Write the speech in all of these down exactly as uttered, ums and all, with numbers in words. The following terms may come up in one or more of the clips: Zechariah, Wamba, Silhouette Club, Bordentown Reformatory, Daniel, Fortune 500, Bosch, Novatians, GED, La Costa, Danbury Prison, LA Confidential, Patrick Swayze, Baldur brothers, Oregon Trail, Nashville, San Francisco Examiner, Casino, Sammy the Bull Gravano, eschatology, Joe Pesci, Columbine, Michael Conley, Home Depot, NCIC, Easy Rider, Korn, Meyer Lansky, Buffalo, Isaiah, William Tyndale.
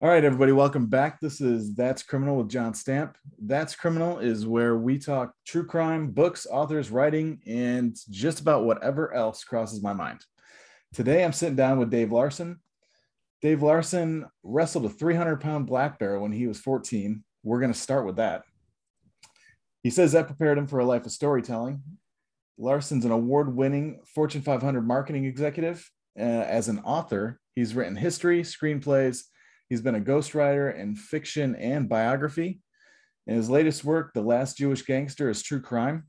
All right, everybody, welcome back. This is That's Criminal with John Stamp. That's Criminal is where we talk true crime, books, authors, writing, and just about whatever else crosses my mind. Today, I'm sitting down with Dave Larson. Dave Larson wrestled a three hundred pound black bear when he was fourteen. We're going to start with that. He says that prepared him for a life of storytelling. Larson's an award-winning Fortune five hundred marketing executive. Uh, as an author, he's written history, screenplays. He's been a ghostwriter in fiction and biography. In his latest work, The Last Jewish Gangster, is true crime.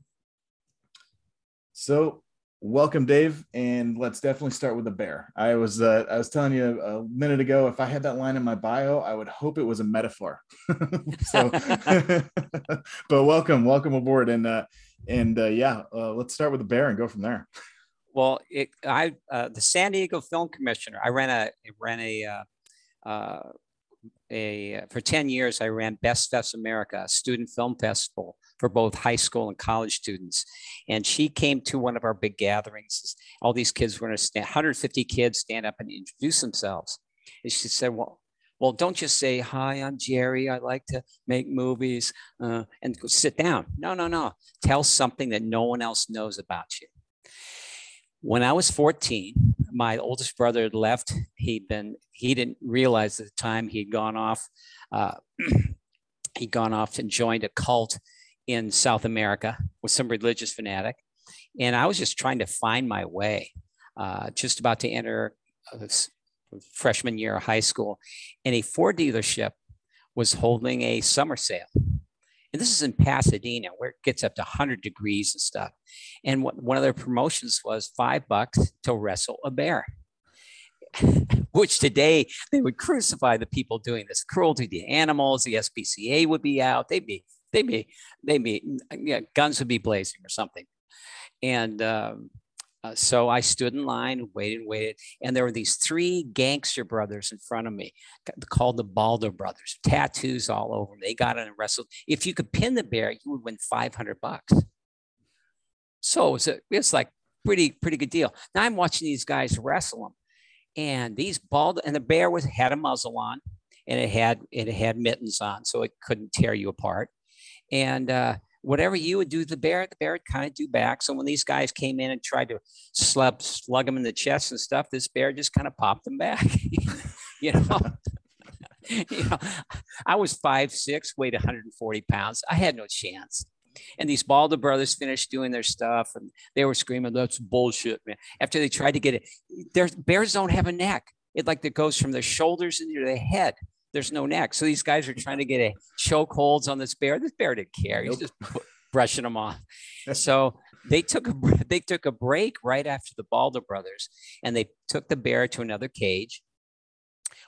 So welcome, Dave, and let's definitely start with the bear. I was uh, I was telling you a minute ago, if I had that line in my bio, I would hope it was a metaphor. So, but welcome, welcome aboard. And, uh, and uh, yeah, uh, let's start with the bear and go from there. Well, it, I uh, the San Diego Film Commissioner, I ran a, ran a, uh, Uh, a for ten years, I ran Best Fest America, a student film festival for both high school and college students. And she came to one of our big gatherings. All these kids were going to stand, one hundred fifty kids stand up and introduce themselves. And she said, well, well, don't just say, hi, I'm Jerry. I like to make movies uh, and go sit down. No, no, no. Tell something that no one else knows about you. When I was fourteen, my oldest brother had left. He'd been, he didn't realize at the time he'd gone off. Uh, he'd gone off and joined a cult in South America with some religious fanatic. And I was just trying to find my way, uh, just about to enter freshman year of high school. And a Ford dealership was holding a summer sale. And this is in Pasadena, where it gets up to one hundred degrees and stuff. And what, one of their promotions was five bucks to wrestle a bear, which today they would crucify the people doing this cruelty to animals. The S P C A would be out. They'd be, they'd be, they'd be, yeah, guns would be blazing or something. And um, uh, so I stood in line, waited, waited. And there were these three gangster brothers in front of me called the Baldur brothers, tattoos all over them. They got in and wrestled. If you could pin the bear, you would win five hundred bucks. So it was, a, it was like pretty, pretty good deal. Now I'm watching these guys wrestle them, and these bald and the bear was had a muzzle on, and it had it had mittens on, so it couldn't tear you apart. And uh, whatever you would do to the bear, the bear would kind of do back. So when these guys came in and tried to slug slug them in the chest and stuff, this bear just kind of popped them back. You know, you know, I was five six, weighed one hundred forty pounds. I had no chance. And these Baldur brothers finished doing their stuff, and they were screaming, that's bullshit, man. After they tried to get it, their bears don't have a neck. It like that goes from their shoulders into their head. There's no neck. So these guys are trying to get a choke holds on this bear. This bear didn't care. He's nope. just brushing them off. So they took a, they took a break right after the Baldur brothers, and they took the bear to another cage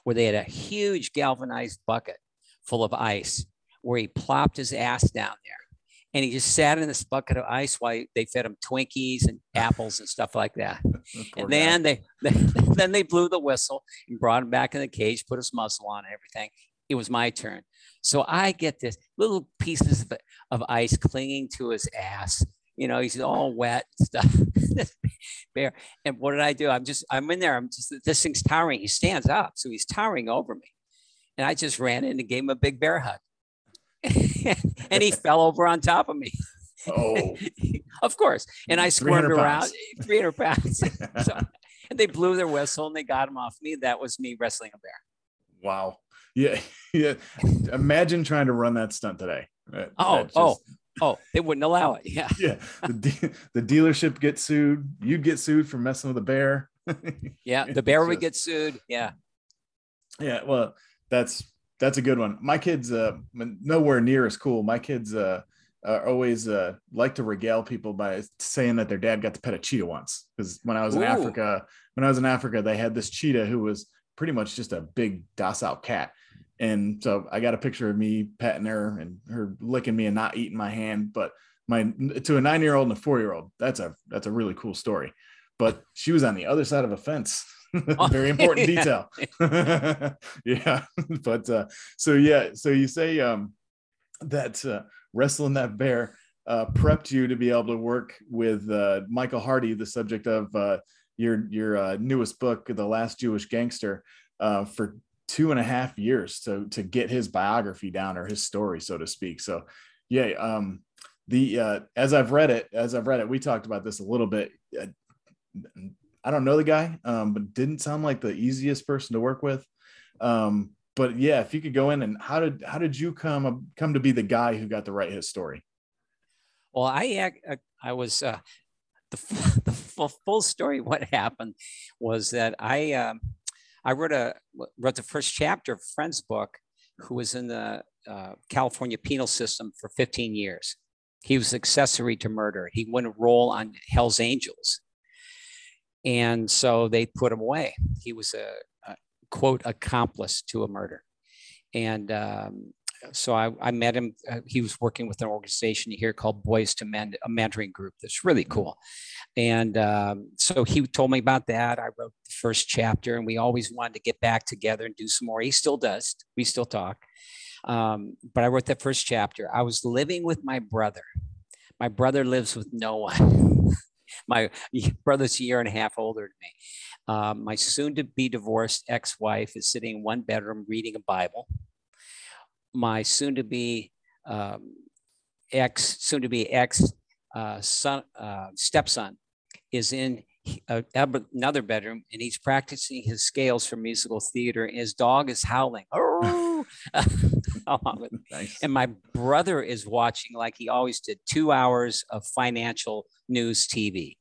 where they had a huge galvanized bucket full of ice where he plopped his ass down there. And he just sat in this bucket of ice while they fed him Twinkies and apples and stuff like that. And then they, they then they blew the whistle and brought him back in the cage, put his muzzle on and everything. It was my turn. So I get this little pieces of, of ice clinging to his ass. You know, he's all wet and stuff. This bear. And what did I do? I'm just, I'm in there. I'm just, this thing's towering. He stands up. So he's towering over me. And I just ran in and gave him a big bear hug. And he fell over on top of me. Oh, of course. And I squirmed around three hundred pounds. So, and they blew their whistle and they got him off me. That was me wrestling a bear. Wow. Yeah. Yeah. Imagine trying to run that stunt today. That, oh, just... oh, oh, they wouldn't allow it. Yeah. Yeah. The, de the dealership gets sued. You'd get sued for messing with a bear. Yeah. The bear just... would get sued. Yeah. Yeah. Well, that's, That's a good one. My kids, uh, nowhere near as cool. My kids uh, are always uh, like to regale people by saying that their dad got to pet a cheetah once. Because when I was Ooh. in Africa, when I was in Africa, they had this cheetah who was pretty much just a big docile cat. And so I got a picture of me petting her and her licking me and not eating my hand. But my to a nine-year-old and a four-year-old, that's a that's a really cool story. But she was on the other side of a fence. Very important detail. Yeah. But uh so yeah so you say um that uh, wrestling that bear uh prepped you to be able to work with uh Michael Hardy, the subject of uh your your uh, newest book, The Last Jewish Gangster, uh for two and a half years to to get his biography down, or his story, so to speak. So yeah, um, the uh, as I've read it, as I've read it, we talked about this a little bit. I don't know the guy, um, but didn't sound like the easiest person to work with. Um, but yeah, if you could go in and how did how did you come come to be the guy who got to write his story? Well, I I was uh, the the full story. What happened was that I um, I wrote a wrote the first chapter of friend's book, who was in the uh, California penal system for fifteen years. He was accessory to murder. He wouldn't roll on Hell's Angels, and so they put him away. He was a, a quote accomplice to a murder, and um, so I, I met him. Uh, he was working with an organization here called Boys to Mend, a mentoring group that's really cool. And um, so he told me about that. I wrote the first chapter, and we always wanted to get back together and do some more. He still does. We still talk. Um, but I wrote that first chapter. I was living with my brother. My brother lives with no one. My brother's a year and a half older than me. Uh, my soon-to-be divorced ex-wife is sitting in one bedroom reading a Bible. My soon-to-be um, ex, soon-to-be ex uh, son, uh, stepson is in a, another bedroom, and he's practicing his scales for musical theater, and his dog is howling. Nice. And my brother is watching, like he always did, two hours of financial news T V.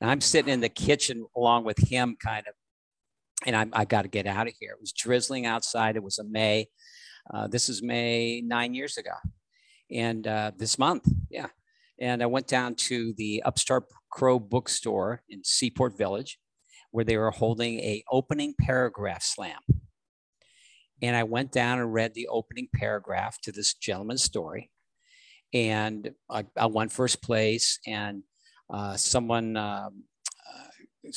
And I'm sitting in the kitchen along with him, kind of, and I'm, I got to get out of here. It was drizzling outside. It was a May. Uh, this is May nine years ago, and uh, this month, yeah. And I went down to the Upstart Crow Bookstore in Seaport Village, where they were holding a opening paragraph slam. And I went down and read the opening paragraph to this gentleman's story, and I, I won first place. And uh, someone, um, uh,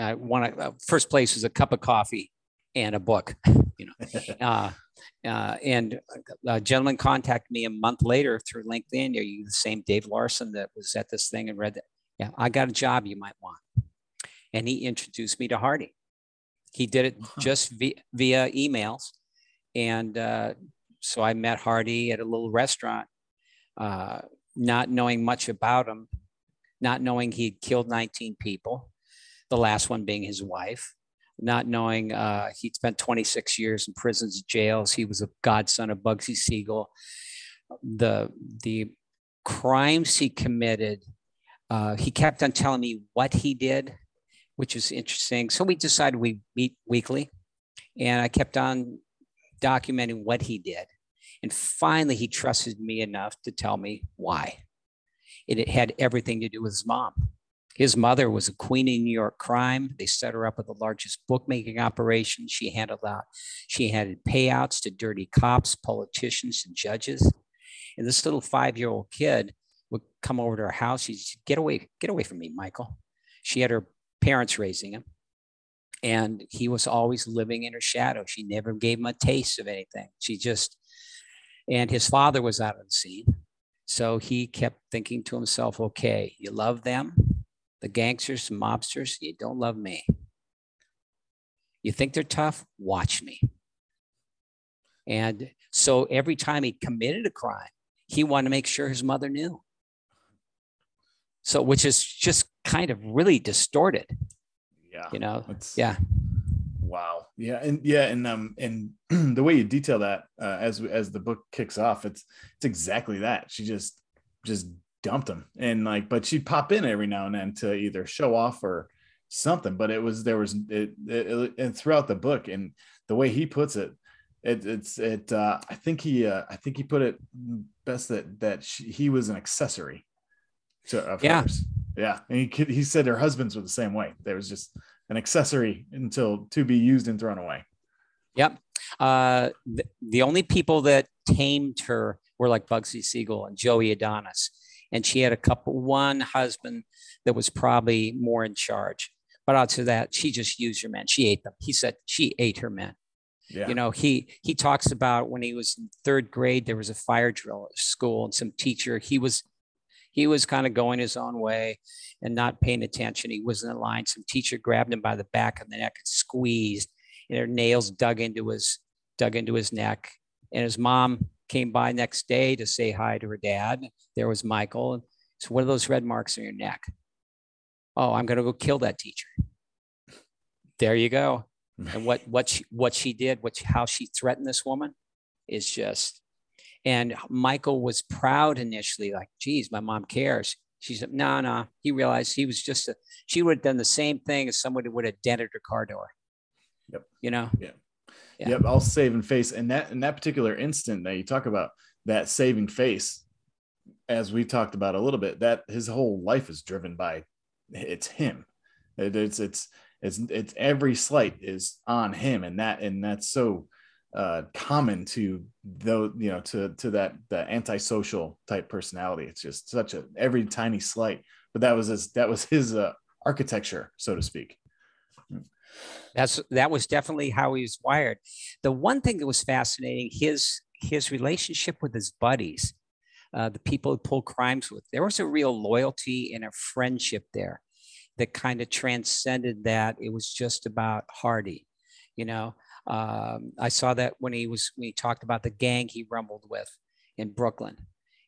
I won a, uh, first place was a cup of coffee and a book, you know. Uh, Uh, and a gentleman contacted me a month later through LinkedIn. Are you the same Dave Larson that was at this thing and read that? Yeah, I got a job you might want. And he introduced me to Hardy. He did it uh-huh. just via, via emails. And uh, so I met Hardy at a little restaurant, uh, not knowing much about him, not knowing he'd killed nineteen people, the last one being his wife. Not knowing uh, he'd spent twenty-six years in prisons and jails. He was a godson of Bugsy Siegel. The, the crimes he committed, uh, he kept on telling me what he did, which is interesting. So we decided we'd meet weekly, and I kept on documenting what he did. And finally, he trusted me enough to tell me why. It, it had everything to do with his mom. His mother was a queen in New York crime. They set her up with the largest bookmaking operation. She handed out, she handed payouts to dirty cops, politicians, and judges. And this little five-year-old kid would come over to her house. She'd say, "Get away, get away from me, Michael." She had her parents raising him, and he was always living in her shadow. She never gave him a taste of anything. She just, and his father was out of the scene. So he kept thinking to himself, okay, you love them, the gangsters, the mobsters, you don't love me. You think they're tough? Watch me. And so every time he committed a crime, he wanted to make sure his mother knew. So, which is just kind of really distorted. Yeah. You know? Yeah. Wow. Yeah. And yeah. And, um, and the way you detail that uh, as, as the book kicks off, it's, it's exactly that. She just, just dumped him, and like, but she'd pop in every now and then to either show off or something. But it was, there was it, it, it and throughout the book, and the way he puts it, it it's it uh I think he uh I think he put it best that that she, he was an accessory to of yeah hers. Yeah. And he he said her husbands were the same way. There was just an accessory until to be used and thrown away. Yep. Uh the, the only people that tamed her were like Bugsy Siegel and Joey Adonis. And she had a couple, one husband that was probably more in charge. But out of that, she just used her men. She ate them. He said she ate her men. Yeah. You know, he he talks about when he was in third grade, there was a fire drill at school, and some teacher, he was he was kind of going his own way and not paying attention. He wasn't in line. Some teacher grabbed him by the back of the neck and squeezed, and her nails dug into his dug into his neck. And his mom came by next day to say hi to her dad. There was Michael. So what are those red marks on your neck? Oh, I'm going to go kill that teacher. There you go. And what what she, what she did, what how she threatened this woman is just. And Michael was proud initially, like, geez, my mom cares. She's like, no, no. He realized he was just a, she would have done the same thing as somebody would have dented her car door. Yep. You know? Yeah. Yeah. Yep. I'll save and face. And that, in that particular instant that you talk about, that saving face, as we talked about a little bit, that his whole life is driven by, it's him. It, it's, it's, it's, it's every slight is on him. And that, and that's so uh, common to though, you know, to, to that, the antisocial type personality. It's just such a, every tiny slight, but that was his, that was his uh, architecture, so to speak. That's, that was definitely how he was wired. The one thing that was fascinating, his, his relationship with his buddies, uh, the people who pulled crimes with, there was a real loyalty and a friendship there that kind of transcended that. It was just about Hardy, you know. Um, I saw that when he was, when he talked about the gang he rumbled with in Brooklyn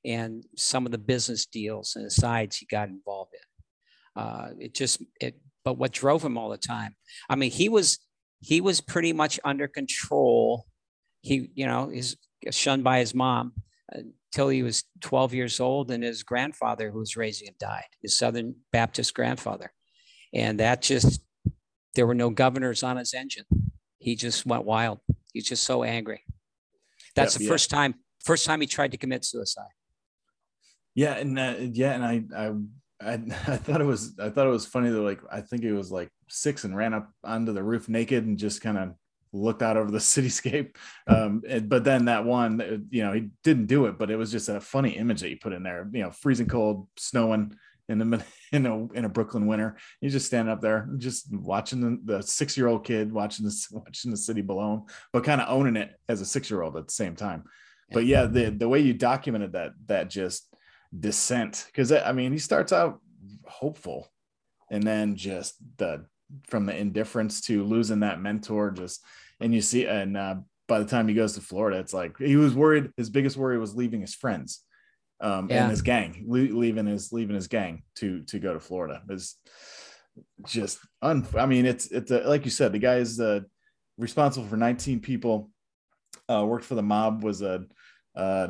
and some of the business deals and asides he got involved in. Uh, it just, it, but what drove him all the time. I mean, he was, he was pretty much under control. He, you know, is shunned by his mom until he was twelve years old, and his grandfather who was raising him died, his Southern Baptist grandfather. And that just, there were no governors on his engine. He just went wild. He's just so angry. That's yeah, the yeah. first time, first time he tried to commit suicide. Yeah. And uh, yeah. And I, I, I, I thought it was, I thought it was funny that, like, I think it was like six and ran up onto the roof naked and just kind of looked out over the cityscape. Um, and, but then that one, you know, he didn't do it, but it was just a funny image that you put in there, you know, freezing cold, snowing in the, in a, in a Brooklyn winter. You just stand up there just watching the, the six-year-old kid watching this, watching the city below him, but kind of owning it as a six-year-old at the same time. But yeah, the, the way you documented that, that just, descent, because I mean he starts out hopeful, and then just the from the indifference to losing that mentor, just and you see and uh, by the time he goes to Florida, it's like he was worried. His biggest worry was leaving his friends um, yeah. and his gang, le- leaving his leaving his gang to to go to Florida. Is just un. I mean, it's it's a, like you said, the guy is uh, responsible for nineteen people. Uh, worked for the mob. Was a uh,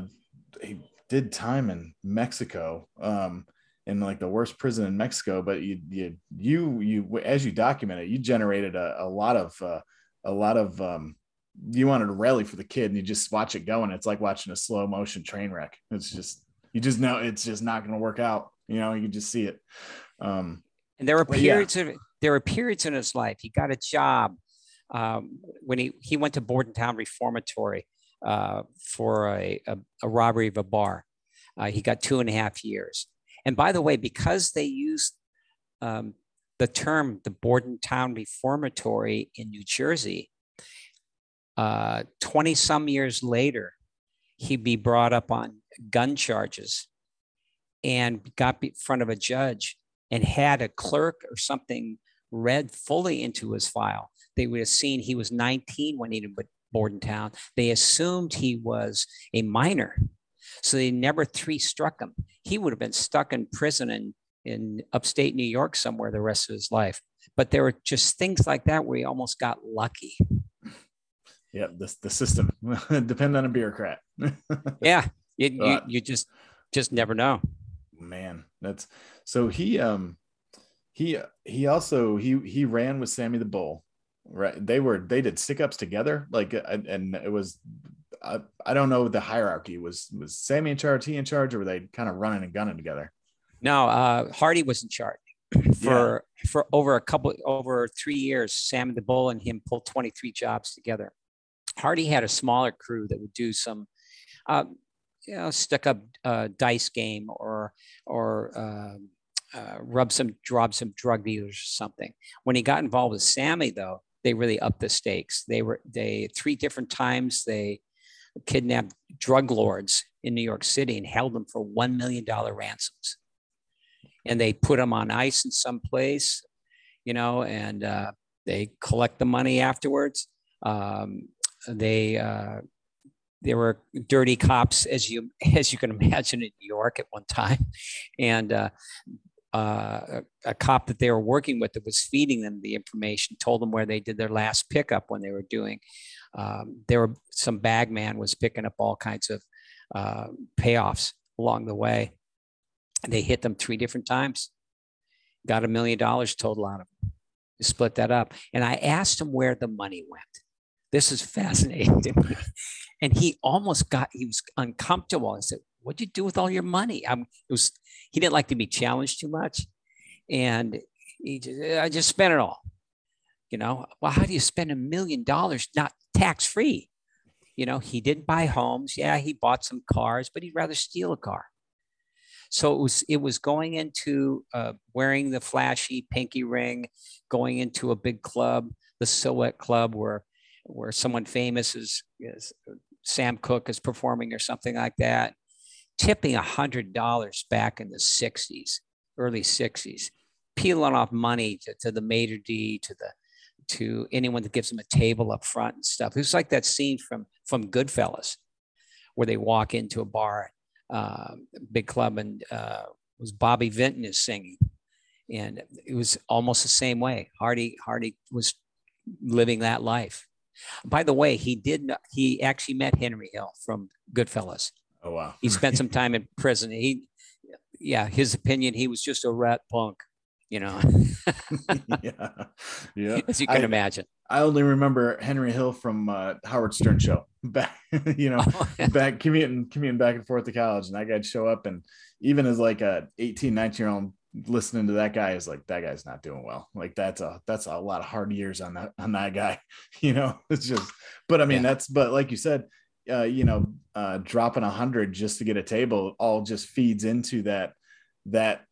he. Did time in Mexico, um, in like the worst prison in Mexico. But you, you, you, you as you document it, you generated a, a lot of, uh, a lot of, um, you wanted to rally for the kid, and you just watch it go. And it's like watching a slow motion train wreck. It's just, you just know, it's just not going to work out. You know, you can just see it. Um, and there were periods yeah. of, there were periods in his life. He got a job um, when he, he went to Bordentown Reformatory. Uh, for a, a, a robbery of a bar. Uh, he got two and a half years. And by the way, because they used um, the term, the Bordentown Reformatory in New Jersey, uh, twenty some years later, he'd be brought up on gun charges and got in front of a judge and had a clerk or something read fully into his file. They would have seen he was nineteen when he did, but Bordentown, they assumed he was a minor, so they never three struck him. He would have been stuck in prison in, in upstate New York somewhere the rest of his life. But there were just things like that where he almost got lucky. Yeah, the, the system depend on a bureaucrat. yeah, it, you, you just just never know. Man, that's so he um he he also he he ran with Sammy the Bull. Right. They were, they did stick ups together. Like, and it was, I, I don't know the hierarchy was, was Sammy in charge, he in charge, or were they kind of running and gunning together? No, uh, Hardy was in charge for, yeah. for over a couple, over three years, Sam the Bull and him pulled twenty-three jobs together. Hardy had a smaller crew that would do some, uh, you know, stick up uh, dice game or, or, um, uh, uh, rub some, drop some drug dealers or something. When he got involved with Sammy though, they really upped the stakes. They were, they, three different times they kidnapped drug lords in New York City and held them for one million dollars ransoms. And they put them on ice in some place, you know, and uh, they collect the money afterwards. Um, they uh, there were dirty cops, as you as you can imagine, in New York at one time, and uh, uh, a cop that they were working with that was feeding them the information told them where they did their last pickup when they were doing. Um, there were some bag man was picking up all kinds of uh, payoffs along the way. They hit them three different times. Got a million dollars total out of them. You split that up. And I asked him where the money went. This is fascinating to me. And he almost got, he was uncomfortable. I said, what'd you do with all your money? I'm, it was, he didn't like to be challenged too much. And he just, I just spent it all. You know, well, how do you spend a million dollars not tax-free? You know, he didn't buy homes. Yeah, he bought some cars, but he'd rather steal a car. So it was, it was going into uh, wearing the flashy pinky ring, going into a big club, the Silhouette Club, where where someone famous is, is Sam Cooke is performing or something like that, tipping one hundred dollars back in the sixties, early sixties, peeling off money to, to the maitre d', to the to anyone that gives them a table up front and stuff. It was like that scene from from Goodfellas, where they walk into a bar. Uh, big club, and uh, it was Bobby Vinton is singing, and it was almost the same way. Hardy Hardy was living that life. By the way, he did not, he actually met Henry Hill from Goodfellas. Oh wow! He spent some time in prison. He, yeah, his opinion, he was just a rat punk, you know. yeah, yeah. As you can I, imagine. I only remember Henry Hill from uh, Howard Stern show. Back, you know, oh, yeah. back commuting, commuting back and forth to college, and that guy'd show up, and even as like a eighteen, nineteen year old listening to that guy is like, that guy's not doing well. Like that's a that's a lot of hard years on that on that guy. You know, it's just. But I mean, yeah. that's but like you said, uh, you know, uh, dropping a hundred just to get a table all just feeds into that that.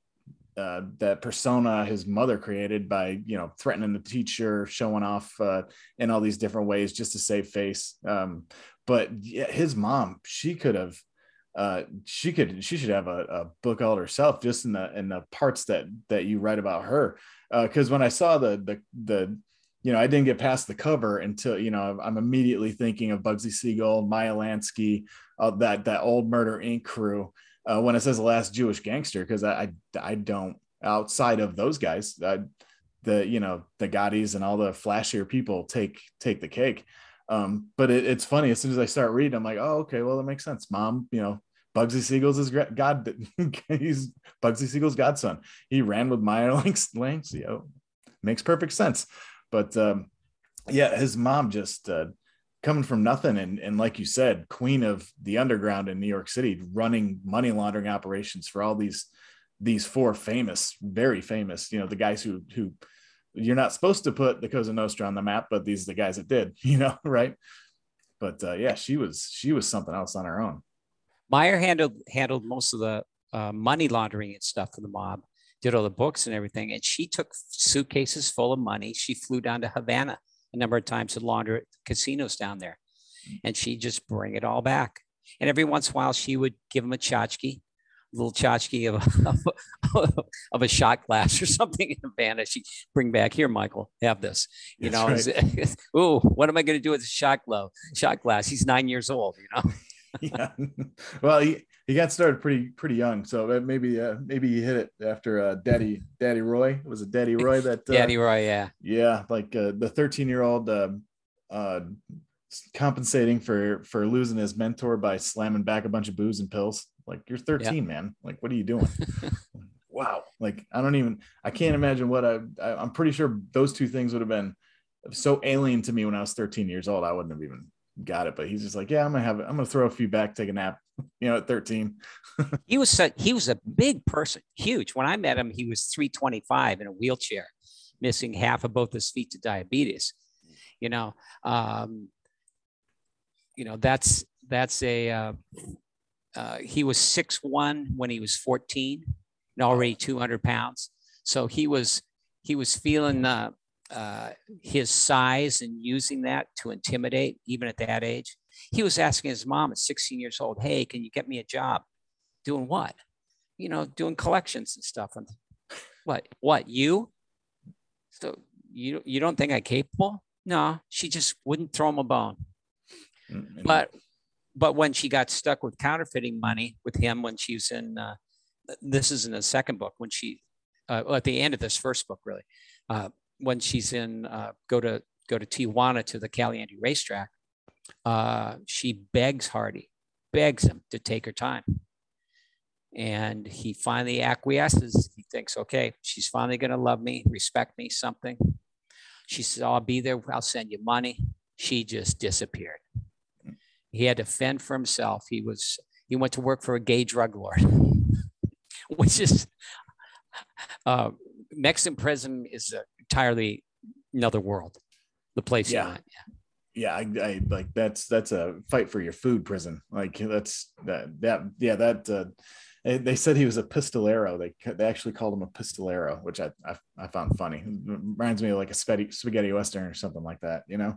Uh, that persona his mother created by, you know, threatening the teacher, showing off uh, in all these different ways just to save face. Um, but yeah, his mom, she could have, uh, she could, she should have a, a book all herself, just in the in the parts that that you write about her. Because uh, when I saw the the the, you know, I didn't get past the cover until, you know, I'm immediately thinking of Bugsy Siegel, Meyer Lansky, uh, that that old Murder Incorporated crew. Uh, when it says The Last Jewish Gangster, because I, I I don't, outside of those guys, I, the you know the Gaudis and all the flashier people take take the cake. Um, but it, it's funny, as soon as I start reading, I'm like, oh okay, well that makes sense. Mom, you know, Bugsy Siegel's is god. He's Bugsy Siegel's godson. He ran with Meyer Lansky. Oh, makes perfect sense. But um, yeah, his mom just. Uh, coming from nothing. And, and like you said, queen of the underground in New York City, running money laundering operations for all these, these four famous, very famous, you know, the guys who, who you're not supposed to put the Cosa Nostra on the map, but these are the guys that did, you know? Right. But uh, yeah, she was, she was something else on her own. Meyer handled, handled most of the uh, money laundering and stuff for the mob, did all the books and everything. And she took suitcases full of money. She flew down to Havana a number of times to launder at casinos down there. And she'd just bring it all back. And every once in a while, she would give him a tchotchke, a little tchotchke of a, of a shot glass or something in Havana. She'd bring back, here, Michael, have this. You That's know, right. Ooh, what am I going to do with the shot, glow, shot glass? He's nine years old, you know? yeah. Well, he, he got started pretty pretty young. So maybe uh, maybe he hit it after uh, Daddy Daddy Roy. Was it Daddy Roy that uh, Daddy Roy? Yeah. Yeah, like uh, the thirteen year old uh, uh, compensating for for losing his mentor by slamming back a bunch of booze and pills. Like you're thirteen, yeah. man. Like what are you doing? Wow. Like I don't even. I can't imagine what I, I. I'm pretty sure those two things would have been so alien to me when I was thirteen years old. I wouldn't have even. Got it. But he's just like, yeah, I'm going to have it. I'm going to throw a few back, take a nap, you know, at thirteen. he was, such, he was a big person, huge. When I met him, he was three twenty-five in a wheelchair, missing half of both his feet to diabetes. You know, um, you know, that's, that's a, uh, uh, he was six one when he was fourteen and already two hundred pounds. So he was, he was feeling, uh, Uh, his size and using that to intimidate, even at that age. He was asking his mom at sixteen years old, hey, can you get me a job? Doing what? You know, doing collections and stuff. And what, what, you? So you, you don't think I'm capable? No, she just wouldn't throw him a bone. Mm-hmm. But but when she got stuck with counterfeiting money with him, when she was in, uh, this is in the second book, when she, uh, well, at the end of this first book, really, uh, when she's in, uh, go to go to Tijuana to the Caliente racetrack, uh, she begs Hardy, begs him to take her time. And he finally acquiesces. He thinks, okay, she's finally going to love me, respect me, something. She says, I'll be there. I'll send you money. She just disappeared. He had to fend for himself. He was, he went to work for a gay drug lord, which is, uh, Mexican prison is an entirely another world. The place. Yeah. You're not. Yeah. yeah I, I like that's, that's a fight for your food prison. Like that's that, that, yeah, that, uh, they said he was a pistolero. They they actually called him a pistolero, which I I, I found funny. It reminds me of like a spaghetti, spaghetti Western or something like that, you know?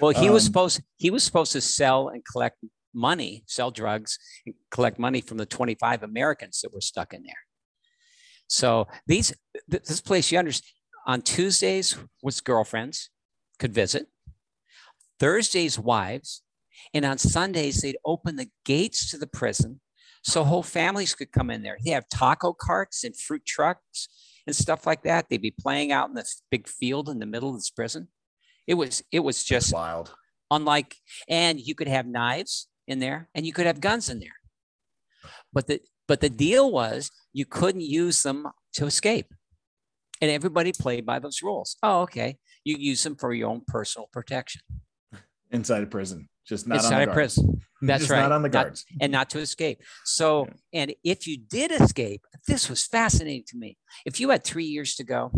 Well, he um, was supposed he was supposed to sell and collect money, sell drugs, and collect money from the twenty-five Americans that were stuck in there. So these th this place, you understand, on Tuesdays was girlfriends could visit, Thursdays wives, and on Sundays they'd open the gates to the prison. So whole families could come in there. They have taco carts and fruit trucks and stuff like that. They'd be playing out in this big field in the middle of this prison. It was it was just wild. Unlike, and you could have knives in there and you could have guns in there. But the but the deal was you couldn't use them to escape. And everybody played by those rules. Oh, okay. You use them for your own personal protection. Inside a prison. Just not inside a prison. That's right. Not on the guards. Not, and not to escape. So, yeah. And if you did escape, this was fascinating to me. If you had three years to go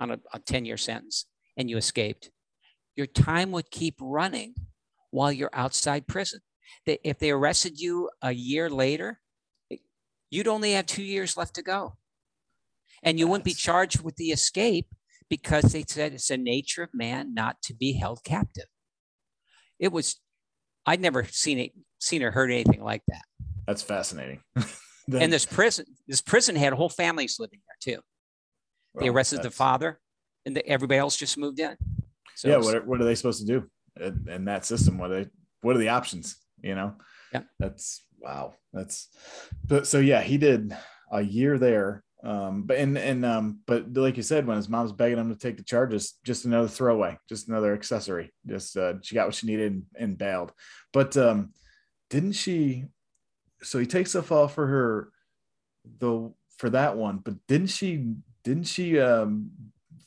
on a, a ten-year sentence and you escaped, your time would keep running while you're outside prison. They, if they arrested you a year later, you'd only have two years left to go. And you That's... wouldn't be charged with the escape because they said it's the nature of man not to be held captive. It was... I'd never seen it, seen or heard anything like that. That's fascinating. the, and this prison, this prison had whole families living there too. Well, they arrested the father, and the, everybody else just moved in. So yeah, was, what, are, what are they supposed to do in, in that system? What are they? What are the options? You know. Yeah. That's wow. That's, but so yeah, he did a year there. Um, but and and um, but like you said, when his mom's begging him to take the charges, just another throwaway, just another accessory. Just uh, she got what she needed and, and bailed. But um, didn't she? So he takes the fall for her, though, for that one. But didn't she? Didn't she um,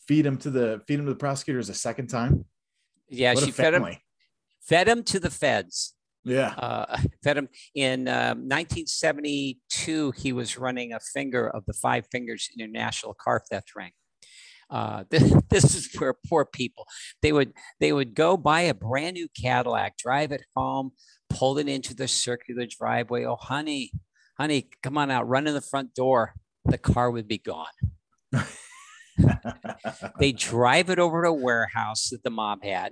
feed him to the feed him to the prosecutors a second time? Yeah, what she fed him. Fed him to the feds. Yeah, uh, fed him in um, nineteen seventy-two. He was running a finger of the Five Fingers International Car Theft Ring. Uh, this, this is where poor people they would they would go buy a brand new Cadillac, drive it home, pull it into the circular driveway. Oh, honey, honey, come on out, run in the front door. The car would be gone. They drive it over to a warehouse that the mob had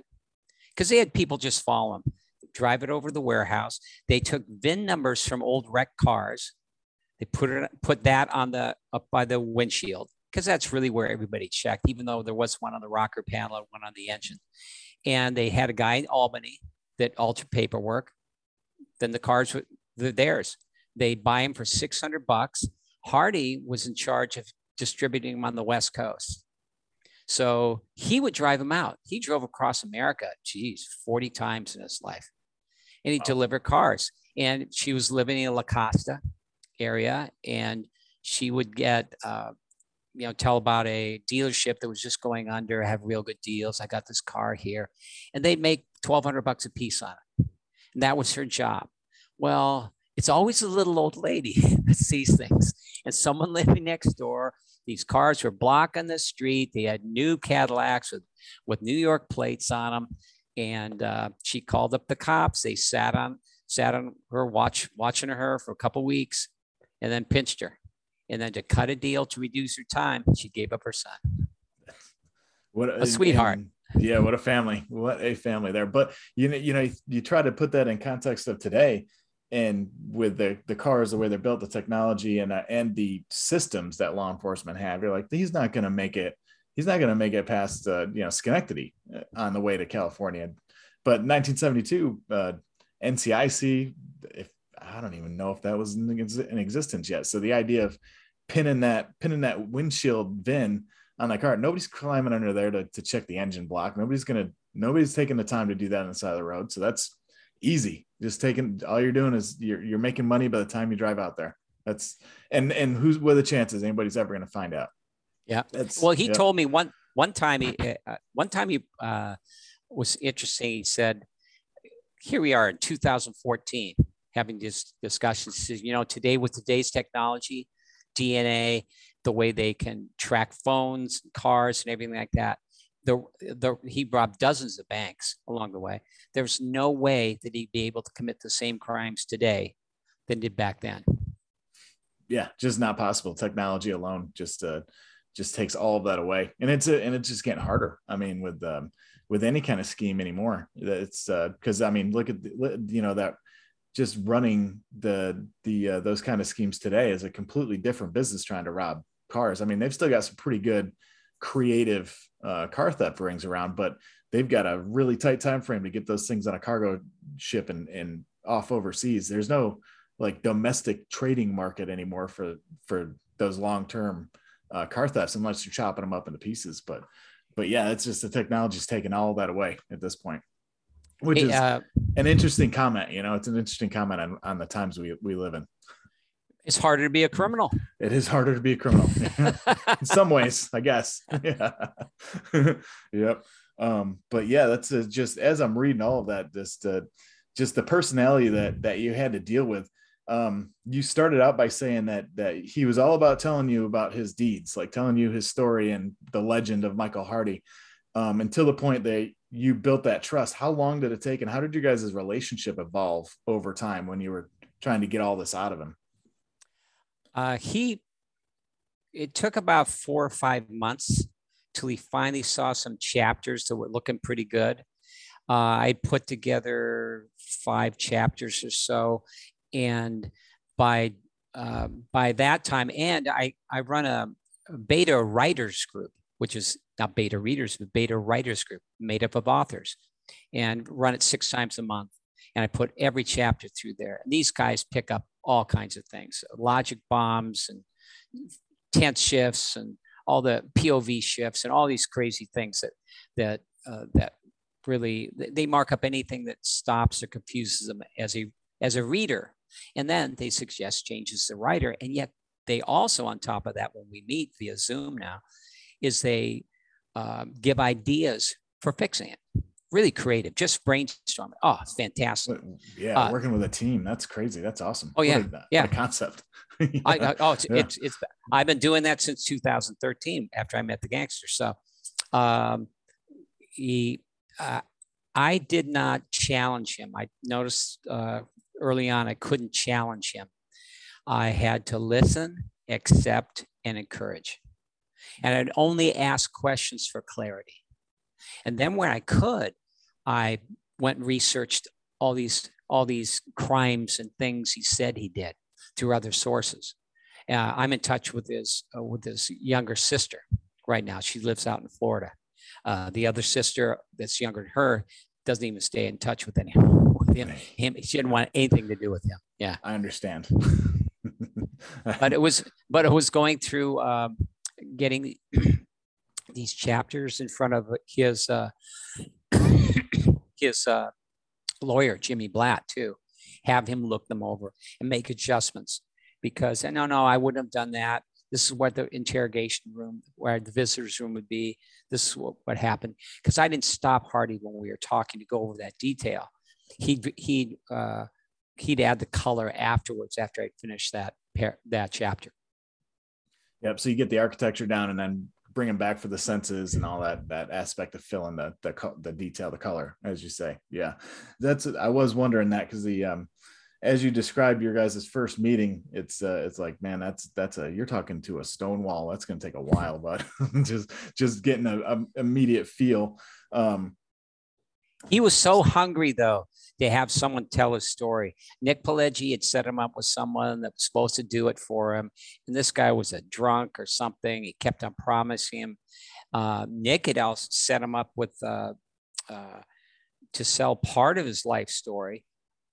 because they had people just follow them. Drive it over to the warehouse. They took V I N numbers from old wrecked cars. They put it, put that on the up by the windshield because that's really where everybody checked, even though there was one on the rocker panel and one on the engine. And they had a guy in Albany that altered paperwork. Then the cars were theirs. They buy them for six hundred bucks. Hardy was in charge of distributing them on the West Coast. So he would drive them out. He drove across America, geez, forty times in his life. And he wow. delivered cars. And she was living in La Costa area, and she would get, uh, you know, tell about a dealership that was just going under, have real good deals. I got this car here, and they'd make twelve hundred bucks a piece on it. And that was her job. Well, it's always a little old lady that sees things, and someone living next door. These cars were blocking the street. They had new Cadillacs with, with New York plates on them. And uh, she called up the cops. They sat on sat on her, watch, watching her for a couple of weeks, and then pinched her. And then to cut a deal to reduce her time, she gave up her son. What a, a sweetheart. And, yeah, what a family. What a family there. But you know, you know, you try to put that in context of today. And with the, the cars, the way they're built, the technology and, uh, and the systems that law enforcement have, you're like, he's not going to make it. he's not going to make it past, uh, you know, Schenectady on the way to California. But nineteen seventy-two, uh, N C I C, if I don't even know if that was in, in existence yet. So the idea of pinning that pinning that windshield VIN on that car, nobody's climbing under there to, to check the engine block. Nobody's gonna, nobody's taking the time to do that on the side of the road. So that's easy. Just taking, all you're doing is you're you're making money by the time you drive out there. That's and and who's what are the chances anybody's ever gonna find out? Yeah. That's, well, he yeah. told me one one time he uh, one time he uh, was interesting. He said, "Here we are in two thousand fourteen, having this discussion. He says, you know, today with today's technology, D N A, the way they can track phones, and cars, and everything like that. The, the, he robbed dozens of banks along the way. There's no way that he'd be able to commit the same crimes today than did back then." Yeah, just not possible. Technology alone just uh, just takes all of that away, and it's a, and it's just getting harder. I mean, with um, with any kind of scheme anymore, it's because uh, I mean, look at the, you know that. Just running the the uh, those kind of schemes today is a completely different business trying to rob cars. I mean, they've still got some pretty good creative uh, car theft rings around, but they've got a really tight time frame to get those things on a cargo ship and and off overseas. There's no like domestic trading market anymore for for those long term uh, car thefts unless you're chopping them up into pieces. But but yeah, it's just the technology's taking all that away at this point. Which hey, is uh, an interesting comment, you know, it's an interesting comment on, on the times we, we live in. It's harder to be a criminal. It is harder to be a criminal in some ways, I guess. Yeah. Yep. Um, but yeah, that's uh, just, as I'm reading all of that, just, uh, just the personality that, that you had to deal with. Um, you started out by saying that, that he was all about telling you about his deeds, like telling you his story and the legend of Michael Hardy, um, until the point that you built that trust. How long did it take, and how did you guys' relationship evolve over time when you were trying to get all this out of him? Uh, he, it took about four or five months till he finally saw some chapters that were looking pretty good. Uh, I put together five chapters or so. And by, uh, by that time, and I, I run a beta writers group, which is not beta readers, but beta writers group made up of authors, and run it six times a month. And I put every chapter through there. And these guys pick up all kinds of things, logic bombs and tense shifts and all the P O V shifts and all these crazy things that, that, uh, that really, they mark up anything that stops or confuses them as a, as a reader. And then they suggest changes to writer. And yet they also, on top of that, when we meet via Zoom now, is they uh, give ideas for fixing it. Really creative, just brainstorming. Oh, fantastic. Yeah, uh, working with a team. That's crazy. That's awesome. Oh, yeah. What a, yeah. What a concept. Yeah. I, I, oh, it's, yeah. it's, it's, I've been doing that since two thousand thirteen after I met the gangster. So um, he, uh, I did not challenge him. I noticed uh, early on I couldn't challenge him. I had to listen, accept, and encourage. And I'd only ask questions for clarity. And then when I could, I went and researched all these, all these crimes and things he said he did through other sources. Uh, I'm in touch with his, uh, with his younger sister right now. She lives out in Florida. Uh, the other sister that's younger than her doesn't even stay in touch with, any, with him. him. She didn't want anything to do with him. Yeah, I understand. But it was, but it was going through... Um, getting these chapters in front of his uh, his uh, lawyer, Jimmy Blatt, too, have him look them over and make adjustments, because no, no, I wouldn't have done that. This is what the interrogation room, where the visitor's room would be. This is what, what happened, because I didn't stop Hardy when we were talking to go over that detail. He'd, he'd, uh, he'd add the color afterwards after I finished that, that chapter. Yep. So you get the architecture down and then bring them back for the senses and all that, that aspect of filling the, the, the detail, the color, as you say. Yeah, that's, I was wondering that, because the, um, as you described your guys' first meeting, it's, uh, it's like, man, that's, that's a, you're talking to a stone wall. That's going to take a while, but just, just getting a, a immediate feel. Um, He was so hungry, though, to have someone tell his story. Nick Pileggi had set him up with someone that was supposed to do it for him. And this guy was a drunk or something. He kept on promising him. Uh, Nick had also set him up with uh, uh, to sell part of his life story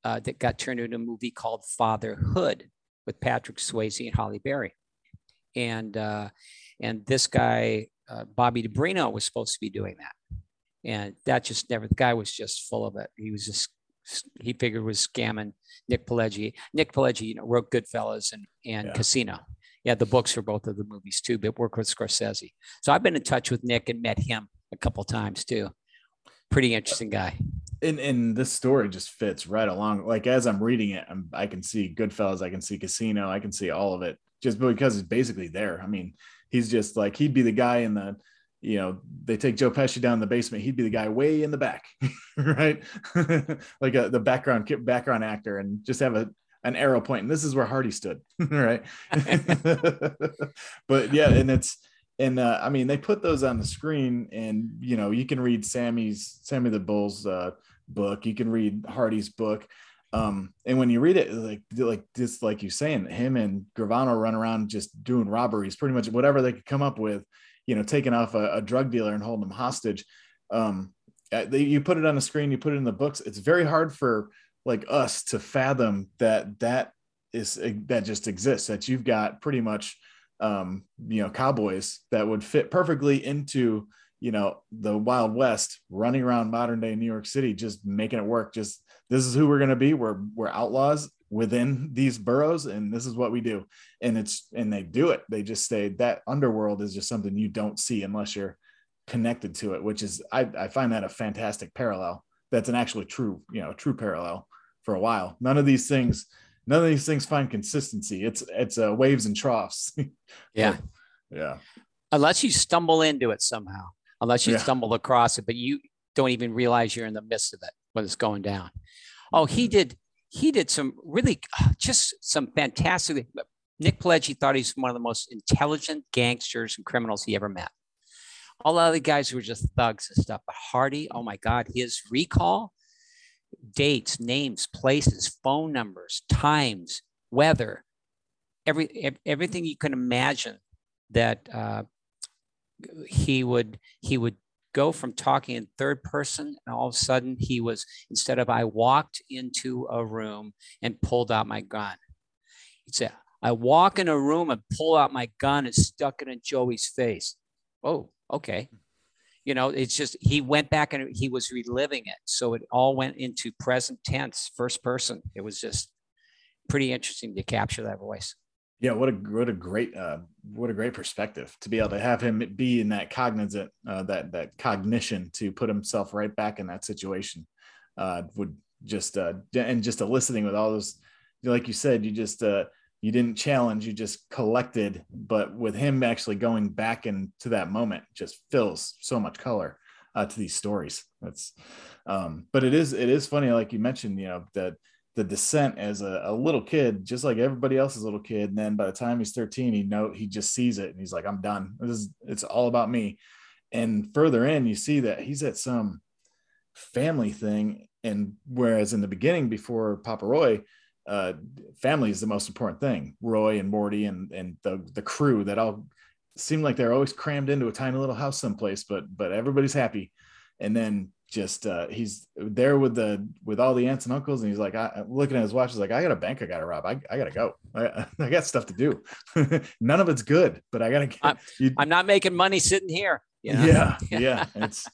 uh, that got turned into a movie called Fatherhood with Patrick Swayze and Halle Berry. And, uh, and this guy, uh, Bobby DiBrino, was supposed to be doing that. And that just never, the guy was just full of it. He was just, he figured was scamming Nick Pileggi. Nick Pileggi, you know, wrote Goodfellas and, and yeah. Casino. He had the books for both of the movies too, but worked with Scorsese. So I've been in touch with Nick and met him a couple times too. Pretty interesting guy. And, and this story just fits right along. Like as I'm reading it, I'm, I can see Goodfellas, I can see Casino, I can see all of it just because it's basically there. I mean, he's just like, he'd be the guy in the, you know, they take Joe Pesci down in the basement. He'd be the guy way in the back, right? Like a, the background background actor, and just have a an arrow point. And this is where Hardy stood, right? But yeah, and it's and uh, I mean, they put those on the screen, and you know, you can read Sammy's Sammy the Bull's uh, book. You can read Hardy's book, um, and when you read it, like like just like you saying, him and Gravano run around just doing robberies, pretty much whatever they could come up with. You know, taking off a, a drug dealer and holding him hostage. Um, they, you put it on the screen, you put it in the books. It's very hard for like us to fathom that that is that just exists. That you've got pretty much, um, you know, cowboys that would fit perfectly into, you know, the Wild West, running around modern day New York City, just making it work. Just this is who we're gonna be. We're we're outlaws within these boroughs, and this is what we do. And it's, and they do it. They just say that underworld is just something you don't see unless you're connected to it, which is, I, I find that a fantastic parallel. That's an actually true, you know, true parallel for a while. None of these things, none of these things find consistency. It's, it's uh, waves and troughs. Yeah. Yeah. Unless you stumble into it somehow, unless you yeah. stumble across it, but you don't even realize you're in the midst of it when it's going down. Oh, he did. He did some really just some fantastic. Nick Pileggi thought he's one of the most intelligent gangsters and criminals he ever met. All the other guys were just thugs and stuff. But Hardy, oh my God, his recall, dates, names, places, phone numbers, times, weather, every everything you can imagine that uh, he would he would. go from talking in third person, and all of a sudden he was, instead of I walked into a room and pulled out my gun, he'd say, I walk in a room and pull out my gun and stuck it in Joey's face. Oh, okay. You know, it's just, he went back and he was reliving it. So it all went into present tense, first person. It was just pretty interesting to capture that voice. Yeah, what a what a great uh, what a great perspective to be able to have him be in that cognizant uh, that that cognition to put himself right back in that situation uh, would just uh, and just eliciting with all those, like you said, you just uh, you didn't challenge, you just collected, but with him actually going back into that moment just fills so much color uh, to these stories. That's um, but it is it is funny, like you mentioned, you know, that the descent as a, a little kid, just like everybody else's little kid. And then by the time he's thirteen, he know he just sees it and he's like, I'm done. This is, it's all about me. And further in, you see that he's at some family thing. And whereas in the beginning, before Papa Roy, uh, family is the most important thing. Roy and Morty and, and the, the crew that all seem like they're always crammed into a tiny little house someplace, but, but everybody's happy. And then just uh he's there with the with all the aunts and uncles, and he's like, I looking at his watch, he's like, I got a bank I gotta rob, I, I gotta go, I, I got stuff to do. None of it's good, but I gotta get, I'm, I'm not making money sitting here, you know? Yeah. Yeah. And it's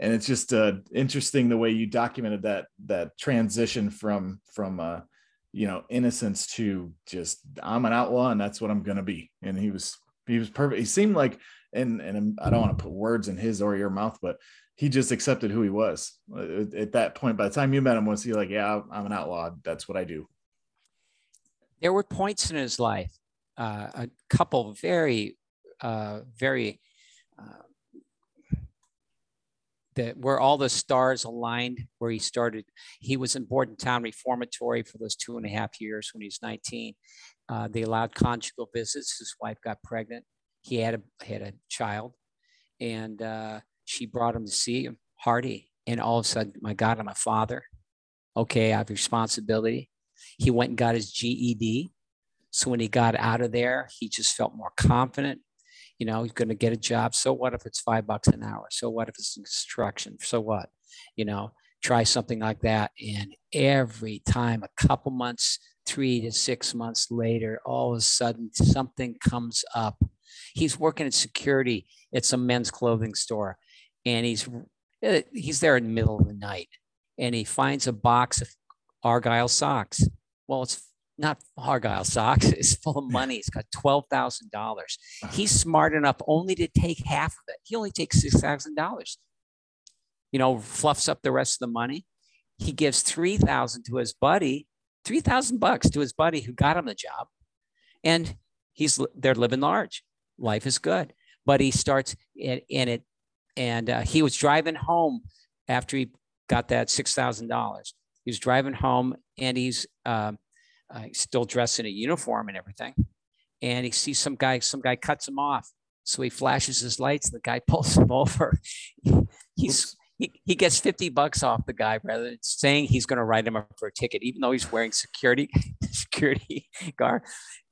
and it's just uh interesting the way you documented that that transition from from uh you know, innocence to just I'm an outlaw and that's what I'm gonna be. And he was he was perfect. He seemed like, and and I don't want to put words in his or your mouth, but he just accepted who he was at that point. By the time you met him, was he like, yeah, I'm an outlaw. That's what I do. There were points in his life, uh, a couple of very, uh, very, uh, that where all the stars aligned, where he started. He was in Bordentown Reformatory for those two and a half years when he was nineteen. Uh, they allowed conjugal visits. His wife got pregnant. He had a, had a child, and, uh, she brought him to see him, Hardy, And all of a sudden, my God, I'm a father. Okay, I have responsibility. He went and got his G E D. So when he got out of there, he just felt more confident. You know, he's going to get a job. So what if it's five bucks an hour? So what if it's construction? So what? You know, try something like that. And every time, a couple months, three to six months later, all of a sudden something comes up. He's working at security. It's a men's clothing store. And he's he's there in the middle of the night. And he finds a box of Argyle socks. Well, it's not Argyle socks. It's full of money. It's got twelve thousand dollars. He's smart enough only to take half of it. He only takes six thousand dollars. You know, fluffs up the rest of the money. He gives three thousand dollars to his buddy, three thousand bucks to his buddy who got him the job. And he's they're living large. Life is good. But he starts in, in it. And uh, he was driving home after he got that six thousand dollars. He was driving home and he's um, uh, still dressed in a uniform and everything. And he sees some guy, some guy cuts him off. So he flashes his lights and the guy pulls him over. He's, he, he gets fifty bucks off the guy rather than saying he's going to write him up for a ticket, even though he's wearing security, security guard.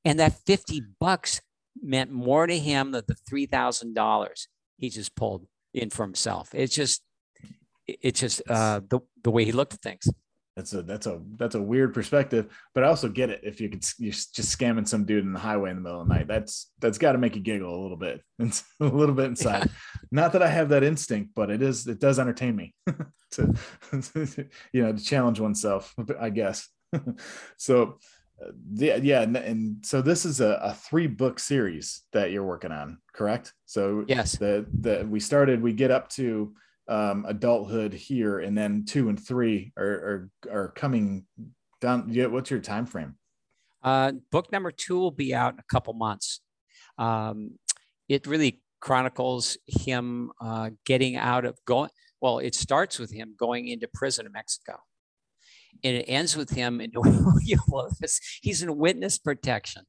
And that fifty bucks meant more to him than the three thousand dollars he just pulled in for himself. It's just, it's just uh, the the way he looked at things. That's a that's a that's a weird perspective, but I also get it. If you could, you're just scamming some dude in the highway in the middle of the night. That's that's got to make you giggle a little bit, it's a little bit inside. Yeah. Not that I have that instinct, but it is it does entertain me to you know to challenge oneself, I guess. So yeah, yeah, and, and so this is a, a three book series that you're working on, correct? So yes, the the we started we get up to. Um, adulthood here, and then two and three are are, are coming down. Yeah, what's your time frame? Uh, book number two will be out in a couple months. Um, it really chronicles him uh, getting out of going. Well, it starts with him going into prison in Mexico, and it ends with him in he's in witness protection.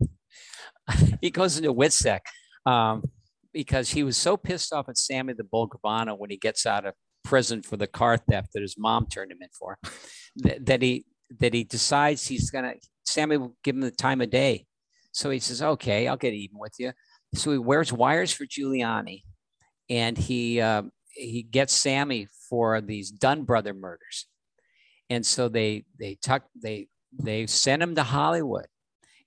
He goes into WITSEC. Um, because he was so pissed off at Sammy the Bull Gravano when he gets out of prison for the car theft that his mom turned him in for, that, that he that he decides he's going to, Sammy will give him the time of day. So he says, okay, I'll get even with you. So he wears wires for Giuliani, and he uh, he gets Sammy for these Dunn brother murders. And so they they tuck, they they send him to Hollywood,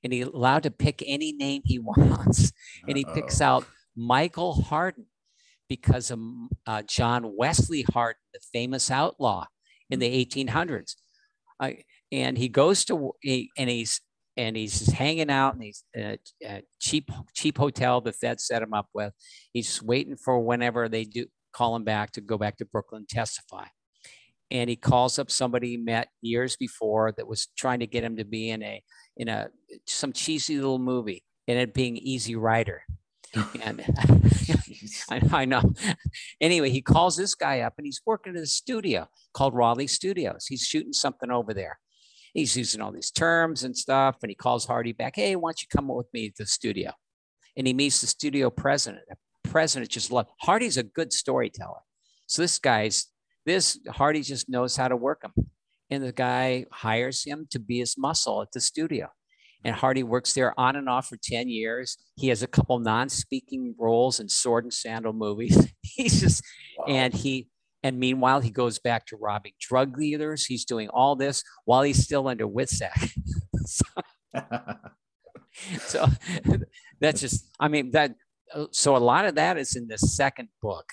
and he's allowed to pick any name he wants. And he Uh-oh. picks out Michael Hardy, because of uh, John Wesley Hardy, the famous outlaw in the eighteen hundreds, uh, and he goes to he, and he's and he's just hanging out in these uh, uh, cheap cheap hotel the Fed set him up with. He's just waiting for whenever they do call him back to go back to Brooklyn testify, and he calls up somebody he met years before that was trying to get him to be in a in a some cheesy little movie, and it being Easy Rider. And I, I know. Anyway, he calls this guy up, and he's working at a studio called Raleigh Studios. He's shooting something over there. He's using all these terms and stuff. And he calls Hardy back. Hey, why don't you come with me to the studio? And he meets the studio president. The president just loves Hardy's a good storyteller. So this guy's this Hardy just knows how to work him. And the guy hires him to be his muscle at the studio. And Hardy works there on and off for ten years. He has a couple non-speaking roles in sword and sandal movies. He's just, wow. and he, and meanwhile, he goes back to robbing drug dealers. He's doing all this while he's still under WITSEC. so, so that's just, I mean, that, so a lot of that is in the second book.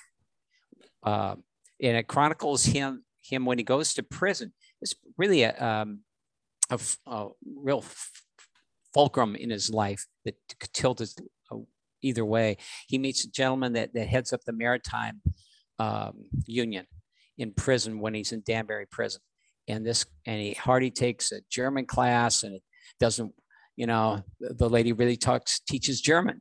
Um, and it chronicles him, him when he goes to prison. It's really a, um, a, a real fulcrum in his life that tilted either way. He meets a gentleman that, that heads up the maritime um, union in prison when he's in Danbury prison. And this, and he Hardy takes a German class, and it doesn't, you know, the lady really talks, teaches German,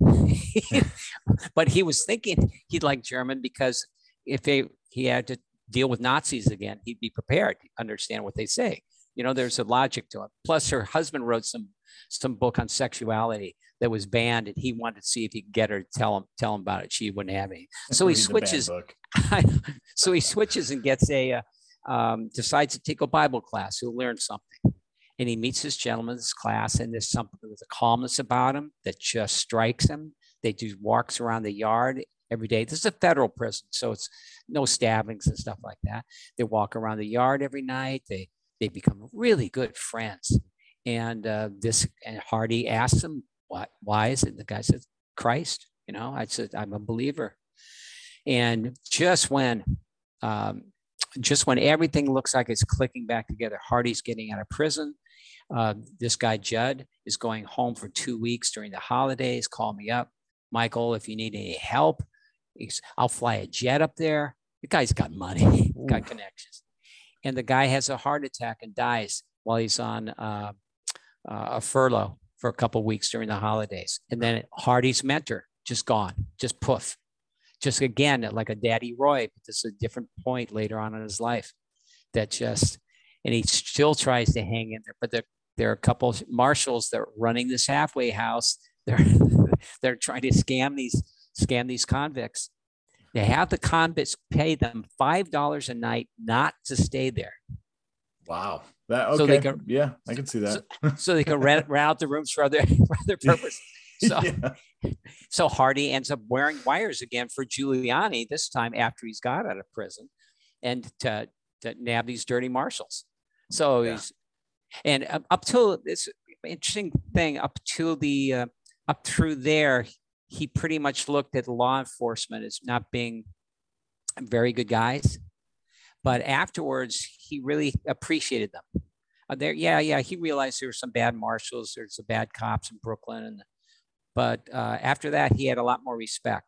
but he was thinking he'd like German because if they, he had to deal with Nazis again, he'd be prepared to understand what they say. You know, there's a logic to it. Plus her husband wrote some, some book on sexuality that was banned, and he wanted to see if he could get her to tell him tell him about it. She wouldn't have any, so he switches. so he switches and gets a uh, um, decides to take a Bible class. He'll learn something, and he meets this gentleman in this class, and there's something with a calmness about him that just strikes him. They do walks around the yard every day. This is a federal prison, so it's no stabbings and stuff like that. They walk around the yard every night. They they become really good friends. And uh, this and Hardy asks him, "What? Why is it?" And the guy says, "Christ. You know, I said I'm a believer." And just when, um, just when everything looks like it's clicking back together, Hardy's getting out of prison. Uh, this guy Judd is going home for two weeks during the holidays. Call me up, Michael, if you need any help. I'll fly a jet up there. The guy's got money, got connections. And the guy has a heart attack and dies while he's on uh, uh, a furlough for a couple of weeks during the holidays. And then Hardy's mentor, just gone, just poof. Just again, like a Daddy Roy, but this is a different point later on in his life that just, and he still tries to hang in there. But there, there are a couple of marshals that are running this halfway house. They're, they're trying to scam these Scam these convicts. They have the convicts pay them five dollars a night not to stay there. Wow. That okay. So they can, yeah, I can see that. so, so they can rent, rent out the rooms for other for other purposes. So, yeah. so Hardy ends up wearing wires again for Giuliani this time after he's got out of prison, and to to nab these dirty marshals. So yeah. he's and up till this interesting thing up to the uh, up through there. He pretty much looked at law enforcement as not being very good guys, but afterwards he really appreciated them. Uh, there, yeah, yeah. He realized there were some bad marshals, there's some bad cops in Brooklyn, and but uh, after that he had a lot more respect.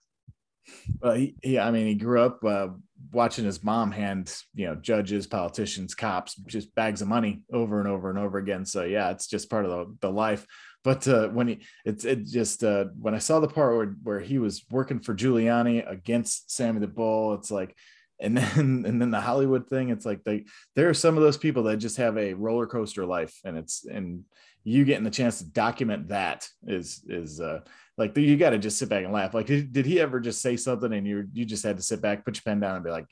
Well, he, he I mean, he grew up uh, watching his mom hand, you know, judges, politicians, cops, just bags of money over and over and over again. So yeah, it's just part of the, the life. But uh, when he, it's it just uh, when I saw the part where, where he was working for Giuliani against Sammy the Bull, it's like, and then and then the Hollywood thing, it's like they there are some of those people that just have a roller coaster life, and it's and you getting the chance to document that is is uh, like you got to just sit back and laugh. Like, did he ever just say something and you you just had to sit back, put your pen down, and be like,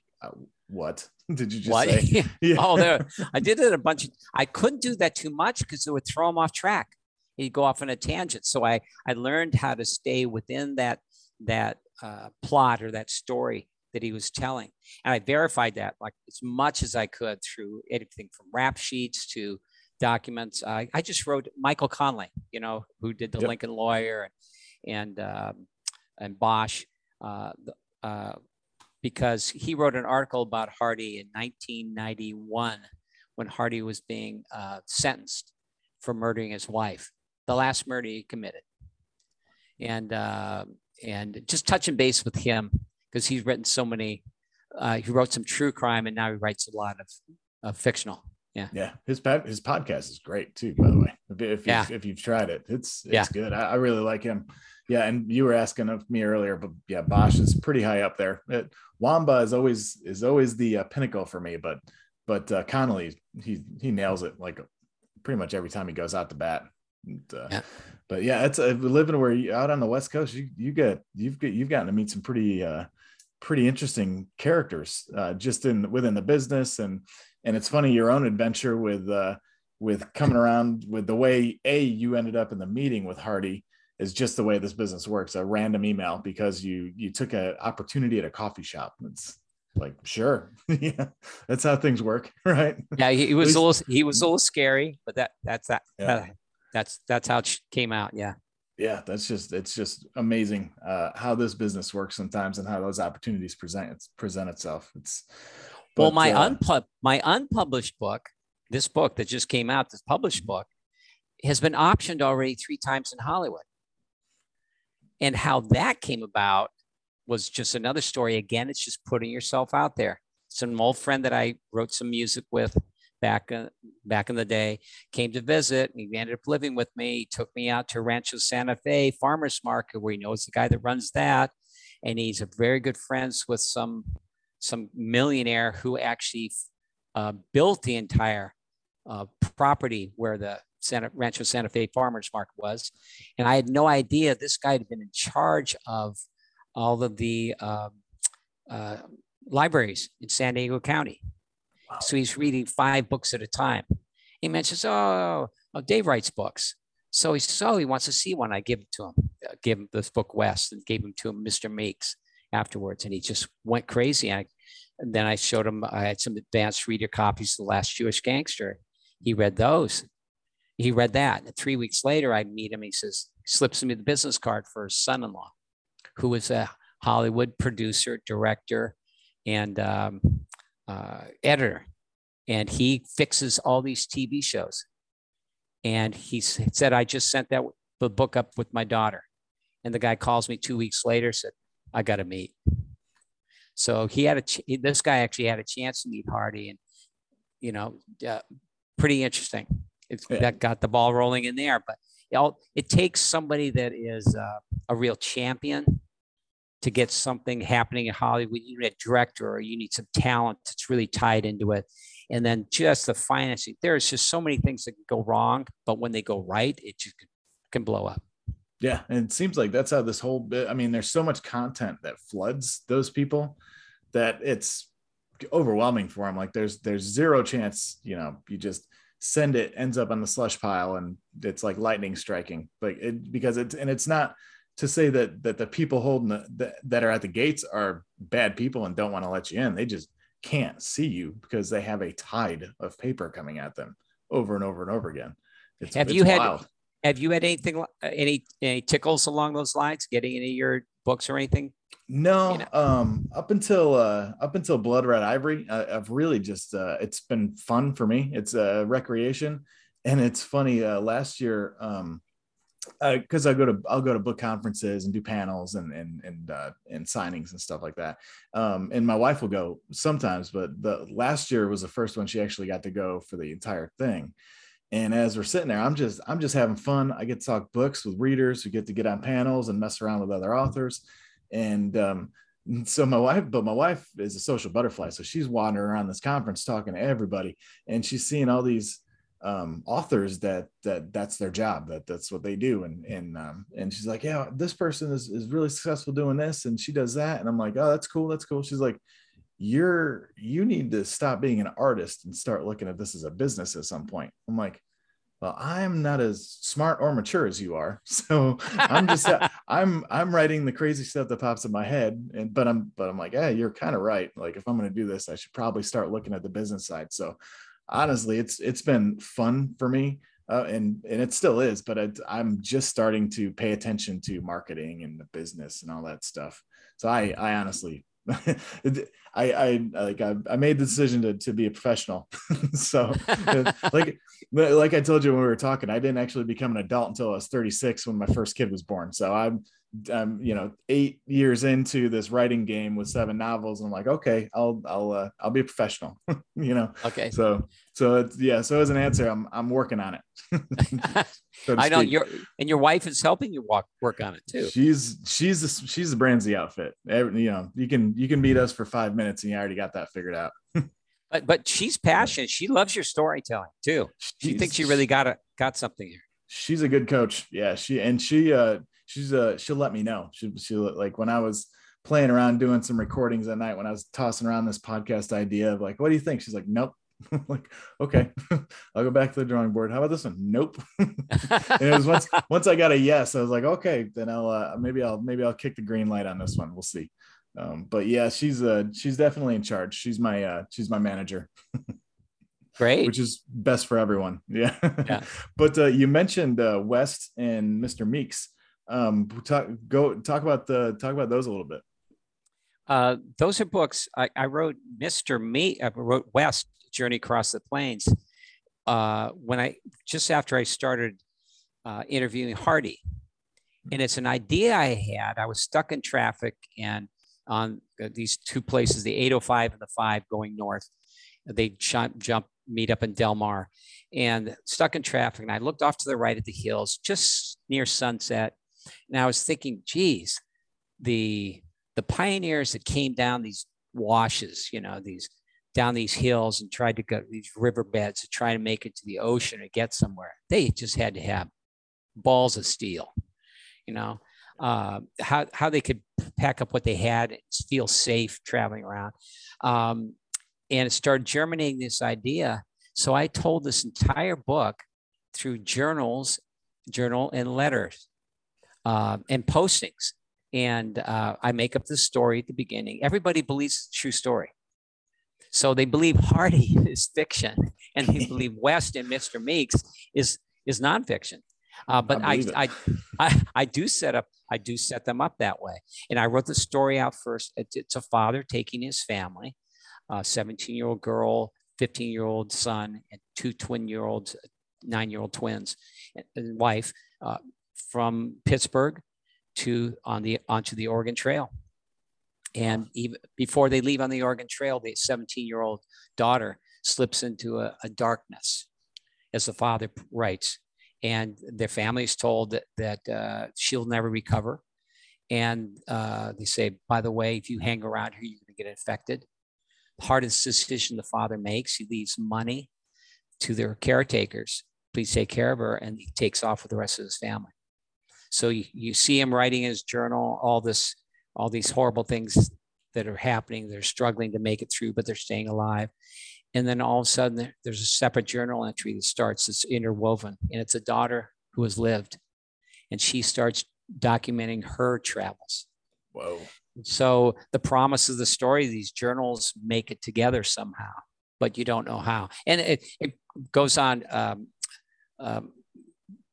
what did you just what? say? yeah. Oh, there, I did it a bunch. Of, I couldn't do that too much because it would throw him off track. He'd go off on a tangent. So I, I learned how to stay within that, that uh, plot or that story that he was telling. And I verified that like as much as I could through anything from rap sheets to documents. I, I just wrote Michael Conley, you know, who did the yep. Lincoln Lawyer and, and, um, and Bosch, uh, uh, because he wrote an article about Hardy in nineteen ninety-one when Hardy was being uh, sentenced for murdering his wife. The last murder he committed, and uh, and just touching base with him because he's written so many. Uh, he wrote some true crime, and now he writes a lot of, of fictional. Yeah, yeah. His his podcast is great too, by the way. If yeah. if you've tried it, it's it's yeah. good. I, I really like him. Yeah, and you were asking of me earlier, but yeah, Bosch is pretty high up there. It, Wamba is always is always the uh, pinnacle for me, but but uh, Connolly he he nails it like pretty much every time he goes out to bat. And, uh, yeah. But yeah, it's uh, living where you out on the West Coast, you you get you've got you've gotten to meet some pretty uh, pretty interesting characters uh, just in within the business, and and it's funny your own adventure with uh, with coming around with the way a you ended up in the meeting with Hardy is just the way this business works. A random email because you you took an opportunity at a coffee shop. It's like sure, yeah, that's how things work, right? Yeah, he was a little he was a little scary, but that that's that. Yeah. Uh, That's that's how it came out. Yeah. Yeah. That's just it's just amazing uh, how this business works sometimes and how those opportunities present present itself. It's but, well, my uh, unpub my unpublished book, this book that just came out, this published book has been optioned already three times in Hollywood. And how that came about was just another story. Again, it's just putting yourself out there. It's an old friend that I wrote some music with Back, uh, back in the day, came to visit, and he ended up living with me. He took me out to Rancho Santa Fe Farmer's Market, where he knows the guy that runs that, and he's a very good friends with some some millionaire who actually uh, built the entire uh, property where the Santa, Rancho Santa Fe Farmer's Market was. And I had no idea this guy had been in charge of all of the uh, uh, libraries in San Diego County. Wow. So he's reading five books at a time. He mentions, oh, oh Dave writes books. So he so he wants to see one. I give it to him, I gave him this book, West, and gave him to him, Mister Meeks, afterwards. And he just went crazy. And, I, and then I showed him, I had some advanced reader copies of The Last Jewish Gangster. He read those. He read that. And three weeks later, I meet him. He says, slips me the business card for his son-in-law, who was a Hollywood producer, director, and um, uh, editor. And he fixes all these T V shows. And he said, I just sent that the book up with my daughter. And the guy calls me two weeks later, said, I got to meet. So he had a, ch this guy actually had a chance to meet Hardy, and, you know, uh, pretty interesting. It's, yeah. That got the ball rolling in there, but it, all, it takes somebody that is uh, a real champion to get something happening in Hollywood. You need a director, or you need some talent that's really tied into it. And then just the financing. There's just so many things that can go wrong, but when they go right, it just can blow up. Yeah. And it seems like that's how this whole bit, I mean, there's so much content that floods those people that it's overwhelming for them. Like there's, there's zero chance, you know, you just send it, ends up on the slush pile, and it's like lightning striking. Like it, because it's, and it's not to say that, that the people holding the, the that are at the gates are bad people and don't want to let you in. They just can't see you because they have a tide of paper coming at them over and over and over again. It's, have it's you wild. had have you had anything any any tickles along those lines, getting any of your books or anything? No, you know? um up until uh up until Blood Red Ivory, uh, I've really just uh it's been fun for me. It's a uh, recreation. And it's funny, uh last year, um because uh, I go to I'll go to book conferences and do panels and and and uh, and signings and stuff like that. Um, and my wife will go sometimes, but the last year was the first one she actually got to go for the entire thing. And as we're sitting there, I'm just I'm just having fun. I get to talk books with readers, who get to get on panels and mess around with other authors. And um, so my wife, but my wife is a social butterfly, so she's wandering around this conference talking to everybody, and she's seeing all these um authors that that that's their job, that that's what they do, and and um and she's like, yeah, this person is, is really successful doing this, and she does that, and I'm like, oh, that's cool, that's cool. She's like, you're you need to stop being an artist and start looking at this as a business at some point. I'm like, well, I'm not as smart or mature as you are, so I'm just I'm I'm writing the crazy stuff that pops in my head, and but I'm but I'm like, hey, you're kind of right. Like, if I'm going to do this, I should probably start looking at the business side. So honestly, it's it's been fun for me, uh, and and it still is. But it, I'm just starting to pay attention to marketing and the business and all that stuff. So I I honestly, I I like I, I made the decision to to be a professional. So like like I told you when we were talking, I didn't actually become an adult until I was thirty-six when my first kid was born. So I'm I'm you know eight years into this writing game with seven novels, and I'm like, okay, I'll I'll uh, I'll be a professional, you know. Okay. So so it's, yeah. So as an answer, I'm I'm working on it. So I know your and your wife is helping you walk work on it too. She's she's a, she's the Brandsy outfit. Every, you know, you can you can meet us for five minutes and you already got that figured out. but but she's passionate. She loves your storytelling too. She she's, thinks she really got a got something here. She's a good coach. Yeah. She and she. uh She's uh she'll let me know. She she like when I was playing around doing some recordings at night, when I was tossing around this podcast idea of like, what do you think? She's like, nope. Like, okay, I'll go back to the drawing board. How about this one? Nope. And it was once once I got a yes, I was like, okay, then I'll uh, maybe I'll maybe I'll kick the green light on this one. We'll see. Um, but yeah, she's uh she's definitely in charge. She's my uh she's my manager. Great. Which is best for everyone. Yeah. Yeah. But uh, you mentioned uh, West and Mister Meeks. um talk go talk about the talk about those a little bit. Uh those are books i, I wrote. Mister Me I wrote West, Journey Across the Plains, uh when I just after I started uh interviewing Hardy. And it's an idea I had. I was stuck in traffic and on these two places, the eight oh five and the five going north. They jump jump meet up in Del Mar, and stuck in traffic, and I looked off to the right at the hills just near sunset. And I was thinking, geez, the the pioneers that came down these washes, you know, these down these hills and tried to go to these riverbeds to try to make it to the ocean or get somewhere. They just had to have balls of steel, you know, uh, how, how they could pack up what they had and feel safe traveling around. Um, and it started germinating this idea. So I told this entire book through journals, journal and letters uh, and postings. And uh, I make up this story at the beginning. Everybody believes it's a true story. So they believe Hardy is fiction, and they believe West and Mister Meeks is is nonfiction. Uh, but I I, I I I do set up I do set them up that way. And I wrote the story out first. It's a father taking his family, a seventeen-year-old girl, fifteen-year-old son, and two twin-year-olds, nine-year-old twins, and, and wife uh, from Pittsburgh to on the onto the Oregon Trail. And even before they leave on the Oregon Trail, the seventeen-year-old daughter slips into a, a darkness, as the father writes. And their family is told that, that uh, she'll never recover. And uh, they say, by the way, if you hang around here, you're going to get infected. Hardest decision the father makes. He leaves money to their caretakers. Please take care of her. And he takes off with the rest of his family. So you, you see him writing in his journal all this, all these horrible things that are happening. They're struggling to make it through, but they're staying alive. And then all of a sudden, there's a separate journal entry that starts. It's interwoven, and it's a daughter who has lived, and she starts documenting her travels. Whoa. So the promise of the story, these journals make it together somehow, but you don't know how. And it, it goes on. Um, um,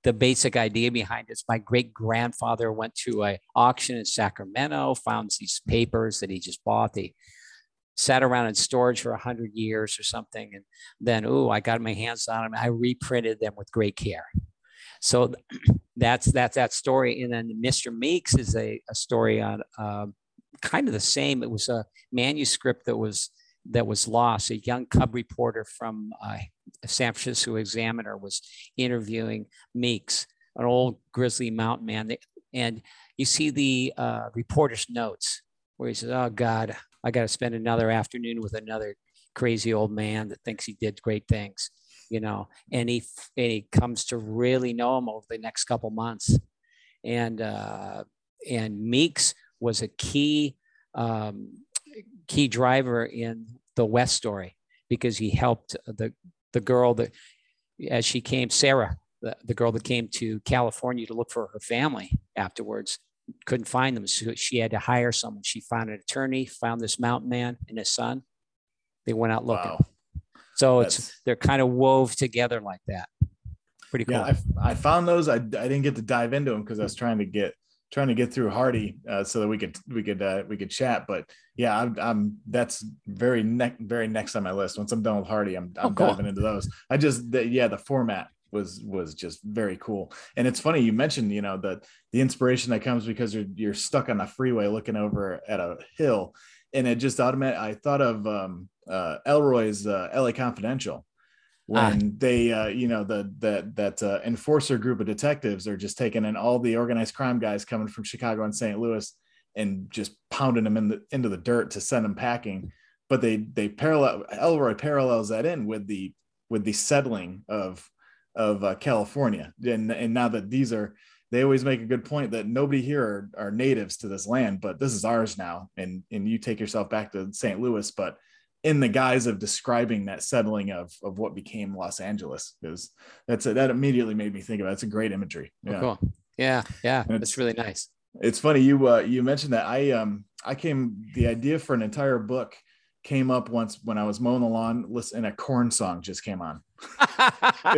The basic idea behind it is my great-grandfather went to an auction in Sacramento, found these papers that he just bought. They sat around in storage for a hundred years or something. And then, ooh, I got my hands on them. I reprinted them with great care. So that's, that's that story. And then Mister Meeks is a, a story on uh, kind of the same. It was a manuscript that was that was lost. A young cub reporter from uh, San Francisco Examiner was interviewing Meeks, an old grizzly mountain man. And you see the uh, reporter's notes where he says, oh God, I got to spend another afternoon with another crazy old man that thinks he did great things, you know, and he, and he comes to really know him over the next couple months. And, uh, and Meeks was a key, um, key driver in the West story because he helped the, the girl that, as she came, Sarah, the, the girl that came to California to look for her family afterwards, couldn't find them. So she had to hire someone. She found an attorney, found this mountain man and his son. They went out looking. Wow. So That's... it's they're kind of wove together like that. Pretty cool. Yeah, I, I found those. I, I didn't get to dive into them because I was trying to get trying to get through Hardy uh, so that we could, we could, uh, we could chat, but yeah, I'm, I'm that's very neck, very next on my list. Once I'm done with Hardy, I'm, I'm oh, cool. diving into those. I just, the, yeah, the format was, was just very cool. And it's funny, you mentioned, you know, the, the inspiration that comes because you're, you're stuck on the freeway looking over at a hill, and it just automatic. I thought of um, uh, Elroy's uh, L A Confidential. When they, uh, you know, the that that uh, enforcer group of detectives are just taking in all the organized crime guys coming from Chicago and Saint Louis and just pounding them in the into the dirt to send them packing. But they they parallel Elroy parallels that in with the with the settling of of uh, California. And and now that these are, they always make a good point that nobody here are, are natives to this land, but this is ours now. And and you take yourself back to Saint Louis, but in the guise of describing that settling of, of what became Los Angeles, because that's a, that immediately made me think about it. It's a great imagery. Yeah. Oh, cool. Yeah. Yeah. That's really nice. It's funny. You, uh, you mentioned that I, um, I came, the idea for an entire book came up once when I was mowing the lawn, listen, and a Korn song just came on.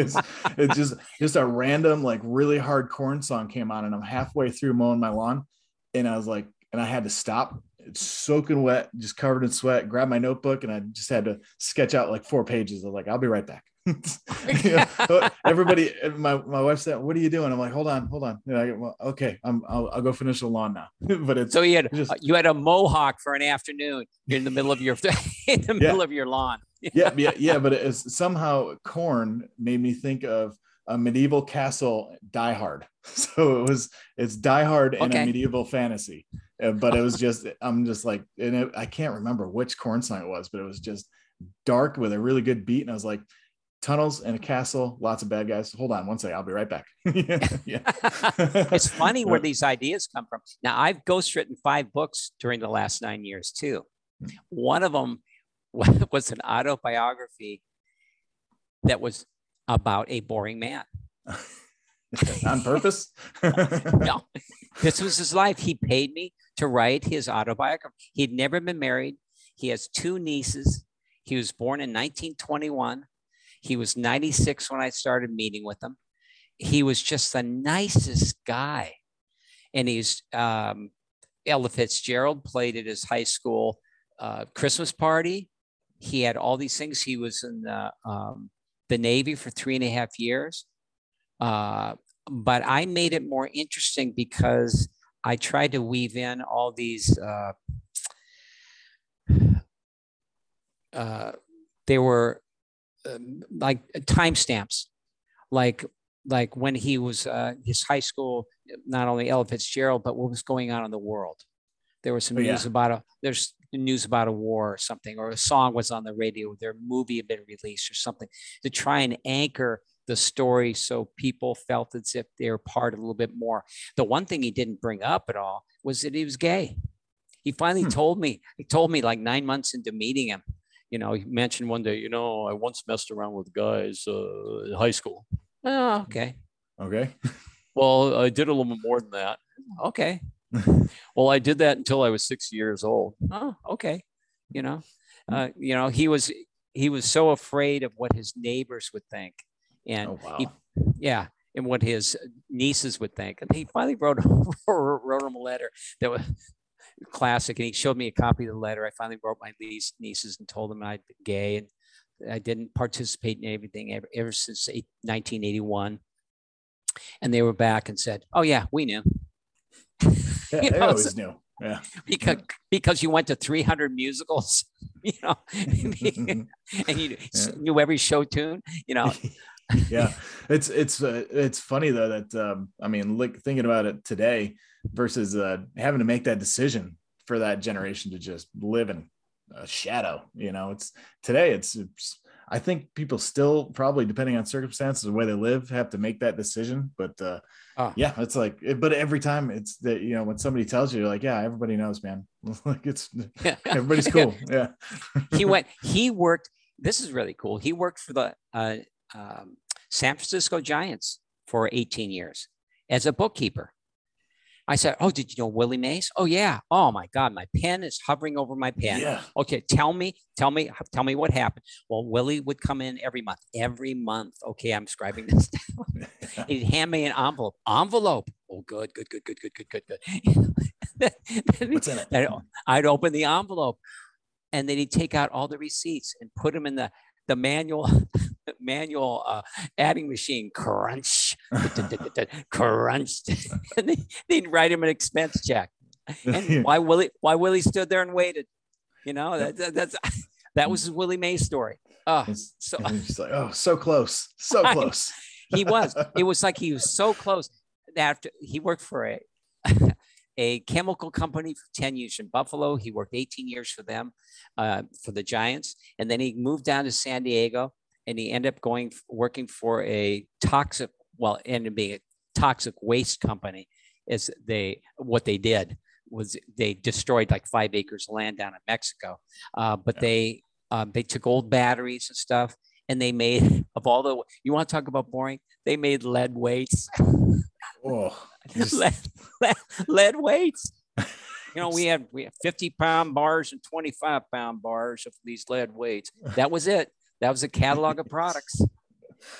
it's, it's just, just a random, like really hard Korn song came on, and I'm halfway through mowing my lawn. And I was like, and I had to stop. It's soaking wet, just covered in sweat, grabbed my notebook, and I just had to sketch out like four pages. I was like, I'll be right back. You know, everybody, my, my wife said, what are you doing? I'm like, hold on, hold on. And I go, well, okay, I'm, I'll, I'll go finish the lawn now. But it's so you had, just, you had a mohawk for an afternoon in the middle of your, in the yeah. middle of your lawn. yeah, yeah, yeah. But it is, somehow Korn made me think of a medieval castle, Die Hard. So it was, it's Die Hard and okay. a medieval fantasy. But it was just, I'm just like, and it, I can't remember which Korn song it was, but it was just dark with a really good beat. And I was like, tunnels and a castle, lots of bad guys. Hold on one second. I'll be right back. It's funny where these ideas come from. Now, I've ghostwritten five books during the last nine years, too. One of them was an autobiography that was about a boring man. On purpose? No. This was his life. He paid me to write his autobiography. He'd never been married. He has two nieces. He was born in nineteen twenty-one. He was ninety-six when I started meeting with him. He was just the nicest guy. And he's, um, Ella Fitzgerald played at his high school uh, Christmas party. He had all these things. He was in the, um, the Navy for three and a half years. Uh, but I made it more interesting because I tried to weave in all these, uh, uh, they were um, like timestamps, like, like when he was, uh, his high school, not only Ella Fitzgerald, but what was going on in the world. There was some oh, news yeah. about a, there's news about a war or something, or a song was on the radio, their movie had been released or something, to try and anchor the story so people felt as if they were part of a little bit more. The one thing he didn't bring up at all was that he was gay. He finally hmm. told me, he told me like nine months into meeting him, you know, he mentioned one day, you know, I once messed around with guys uh, in high school. Oh, okay. Okay. Well, I did a little bit more than that. Okay. Well, I did that until I was six years old. Oh, okay. You know, uh, you know, he was, he was so afraid of what his neighbors would think. And oh, wow. he, yeah, and what his nieces would think. And he finally wrote, wrote him a letter that was classic. And he showed me a copy of the letter. I finally wrote my niece, nieces and told them I'd been gay. And I didn't participate in anything ever, ever since nineteen eighty-one. And they were back and said, oh, yeah, we knew. Yeah, you know, they always so, knew. Yeah. Because because you went to three hundred musicals, you know, and you yeah. knew every show tune, you know. Yeah, it's it's uh, it's funny though that um, I mean, like thinking about it today versus uh, having to make that decision for that generation to just live in a shadow. You know, it's today. It's, it's I think people still probably, depending on circumstances and the way they live, have to make that decision. But uh, oh. yeah, it's like, but every time it's that, you know, when somebody tells you, you're like, yeah, everybody knows, man. Like it's yeah. everybody's cool. Yeah, he went. He worked. This is really cool. He worked for the. Uh, Um, San Francisco Giants for eighteen years as a bookkeeper. I said, oh, did you know Willie Mays? Oh, yeah. Oh, my God. My pen is hovering over my pen. Yeah. Okay. Tell me, tell me, tell me what happened. Well, Willie would come in every month, every month. Okay. I'm scribing this down. He'd hand me an envelope. Envelope. Oh, good, good, good, good, good, good, good, good. What's in it? I'd open the envelope and then he'd take out all the receipts and put them in the, the manual. manual uh, adding machine, crunch, crunch, and they, they'd write him an expense check. And why Willie, why Willie stood there and waited, you know, that, that, that's, that was the Willie Mays story. Oh, so, like, oh, so close, so close. He was, it was like, he was so close. After he worked for a, a chemical company for ten years in Buffalo. He worked eighteen years for them, uh, for the Giants. And then he moved down to San Diego. And he ended up going working for a toxic, well, ended up being a toxic waste company. Is they what they did was they destroyed like five acres of land down in Mexico, uh, but yeah. they um, they took old batteries and stuff, and they made of all the you want to talk about boring, they made lead weights. Oh, just... lead, lead, lead weights. You know, we had we had fifty pound bars and twenty-five pound bars of these lead weights. That was it. That was a catalog of products,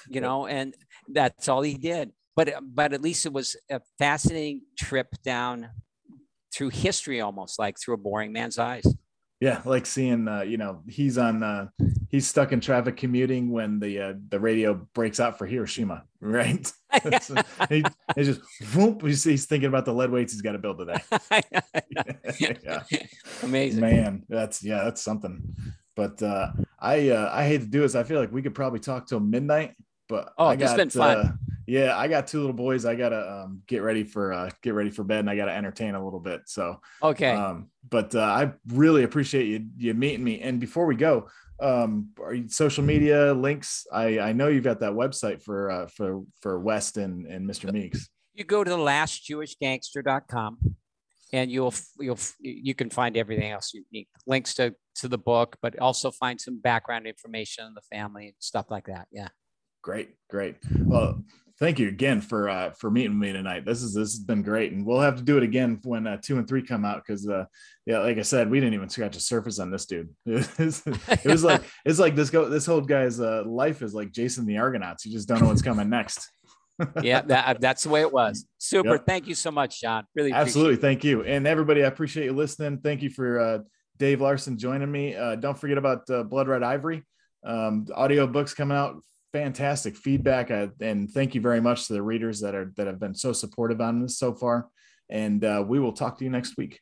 you know, and that's all he did. But but at least it was a fascinating trip down through history, almost like through a boring man's eyes. Yeah, like seeing, uh, you know, he's on, uh, he's stuck in traffic commuting when the uh, the radio breaks out for Hiroshima, right? So he, he just, whoop, he's, he's thinking about the lead weights he's got to build today. Yeah. Amazing. Man, that's, yeah, that's something. But uh, I uh, I hate to do this. I feel like we could probably talk till midnight. But oh, I got, it's been fun. Uh, Yeah, I got two little boys. I gotta um, get ready for uh, get ready for bed, and I gotta entertain a little bit. So okay, um, but uh, I really appreciate you you meeting me. And before we go, um, are you, social media links? I, I know you've got that website for uh, for for West and and Mister Meeks. You go to the last jewish gangster dot com, and you'll you'll you can find everything else you need. Links to to the book, but also find some background information on the family and stuff like that. Yeah. Great, great. Well, thank you again for uh, for meeting me tonight. This is this has been great, and we'll have to do it again when uh, two and three come out, because uh, yeah, like I said, we didn't even scratch the surface on this dude. It was, it was like it's like this go this whole guy's uh, life is like Jason the Argonauts. You just don't know what's coming next. yeah, that, that's the way it was. Super. Yep. Thank you so much, John. Really, absolutely. Thank you, and everybody, I appreciate you listening. Thank you for uh, Dave Larson joining me. Uh, don't forget about uh, Blood Red Ivory. Um, audio books coming out. Fantastic feedback. I, and thank you very much to the readers that are that have been so supportive on this so far. And uh, we will talk to you next week.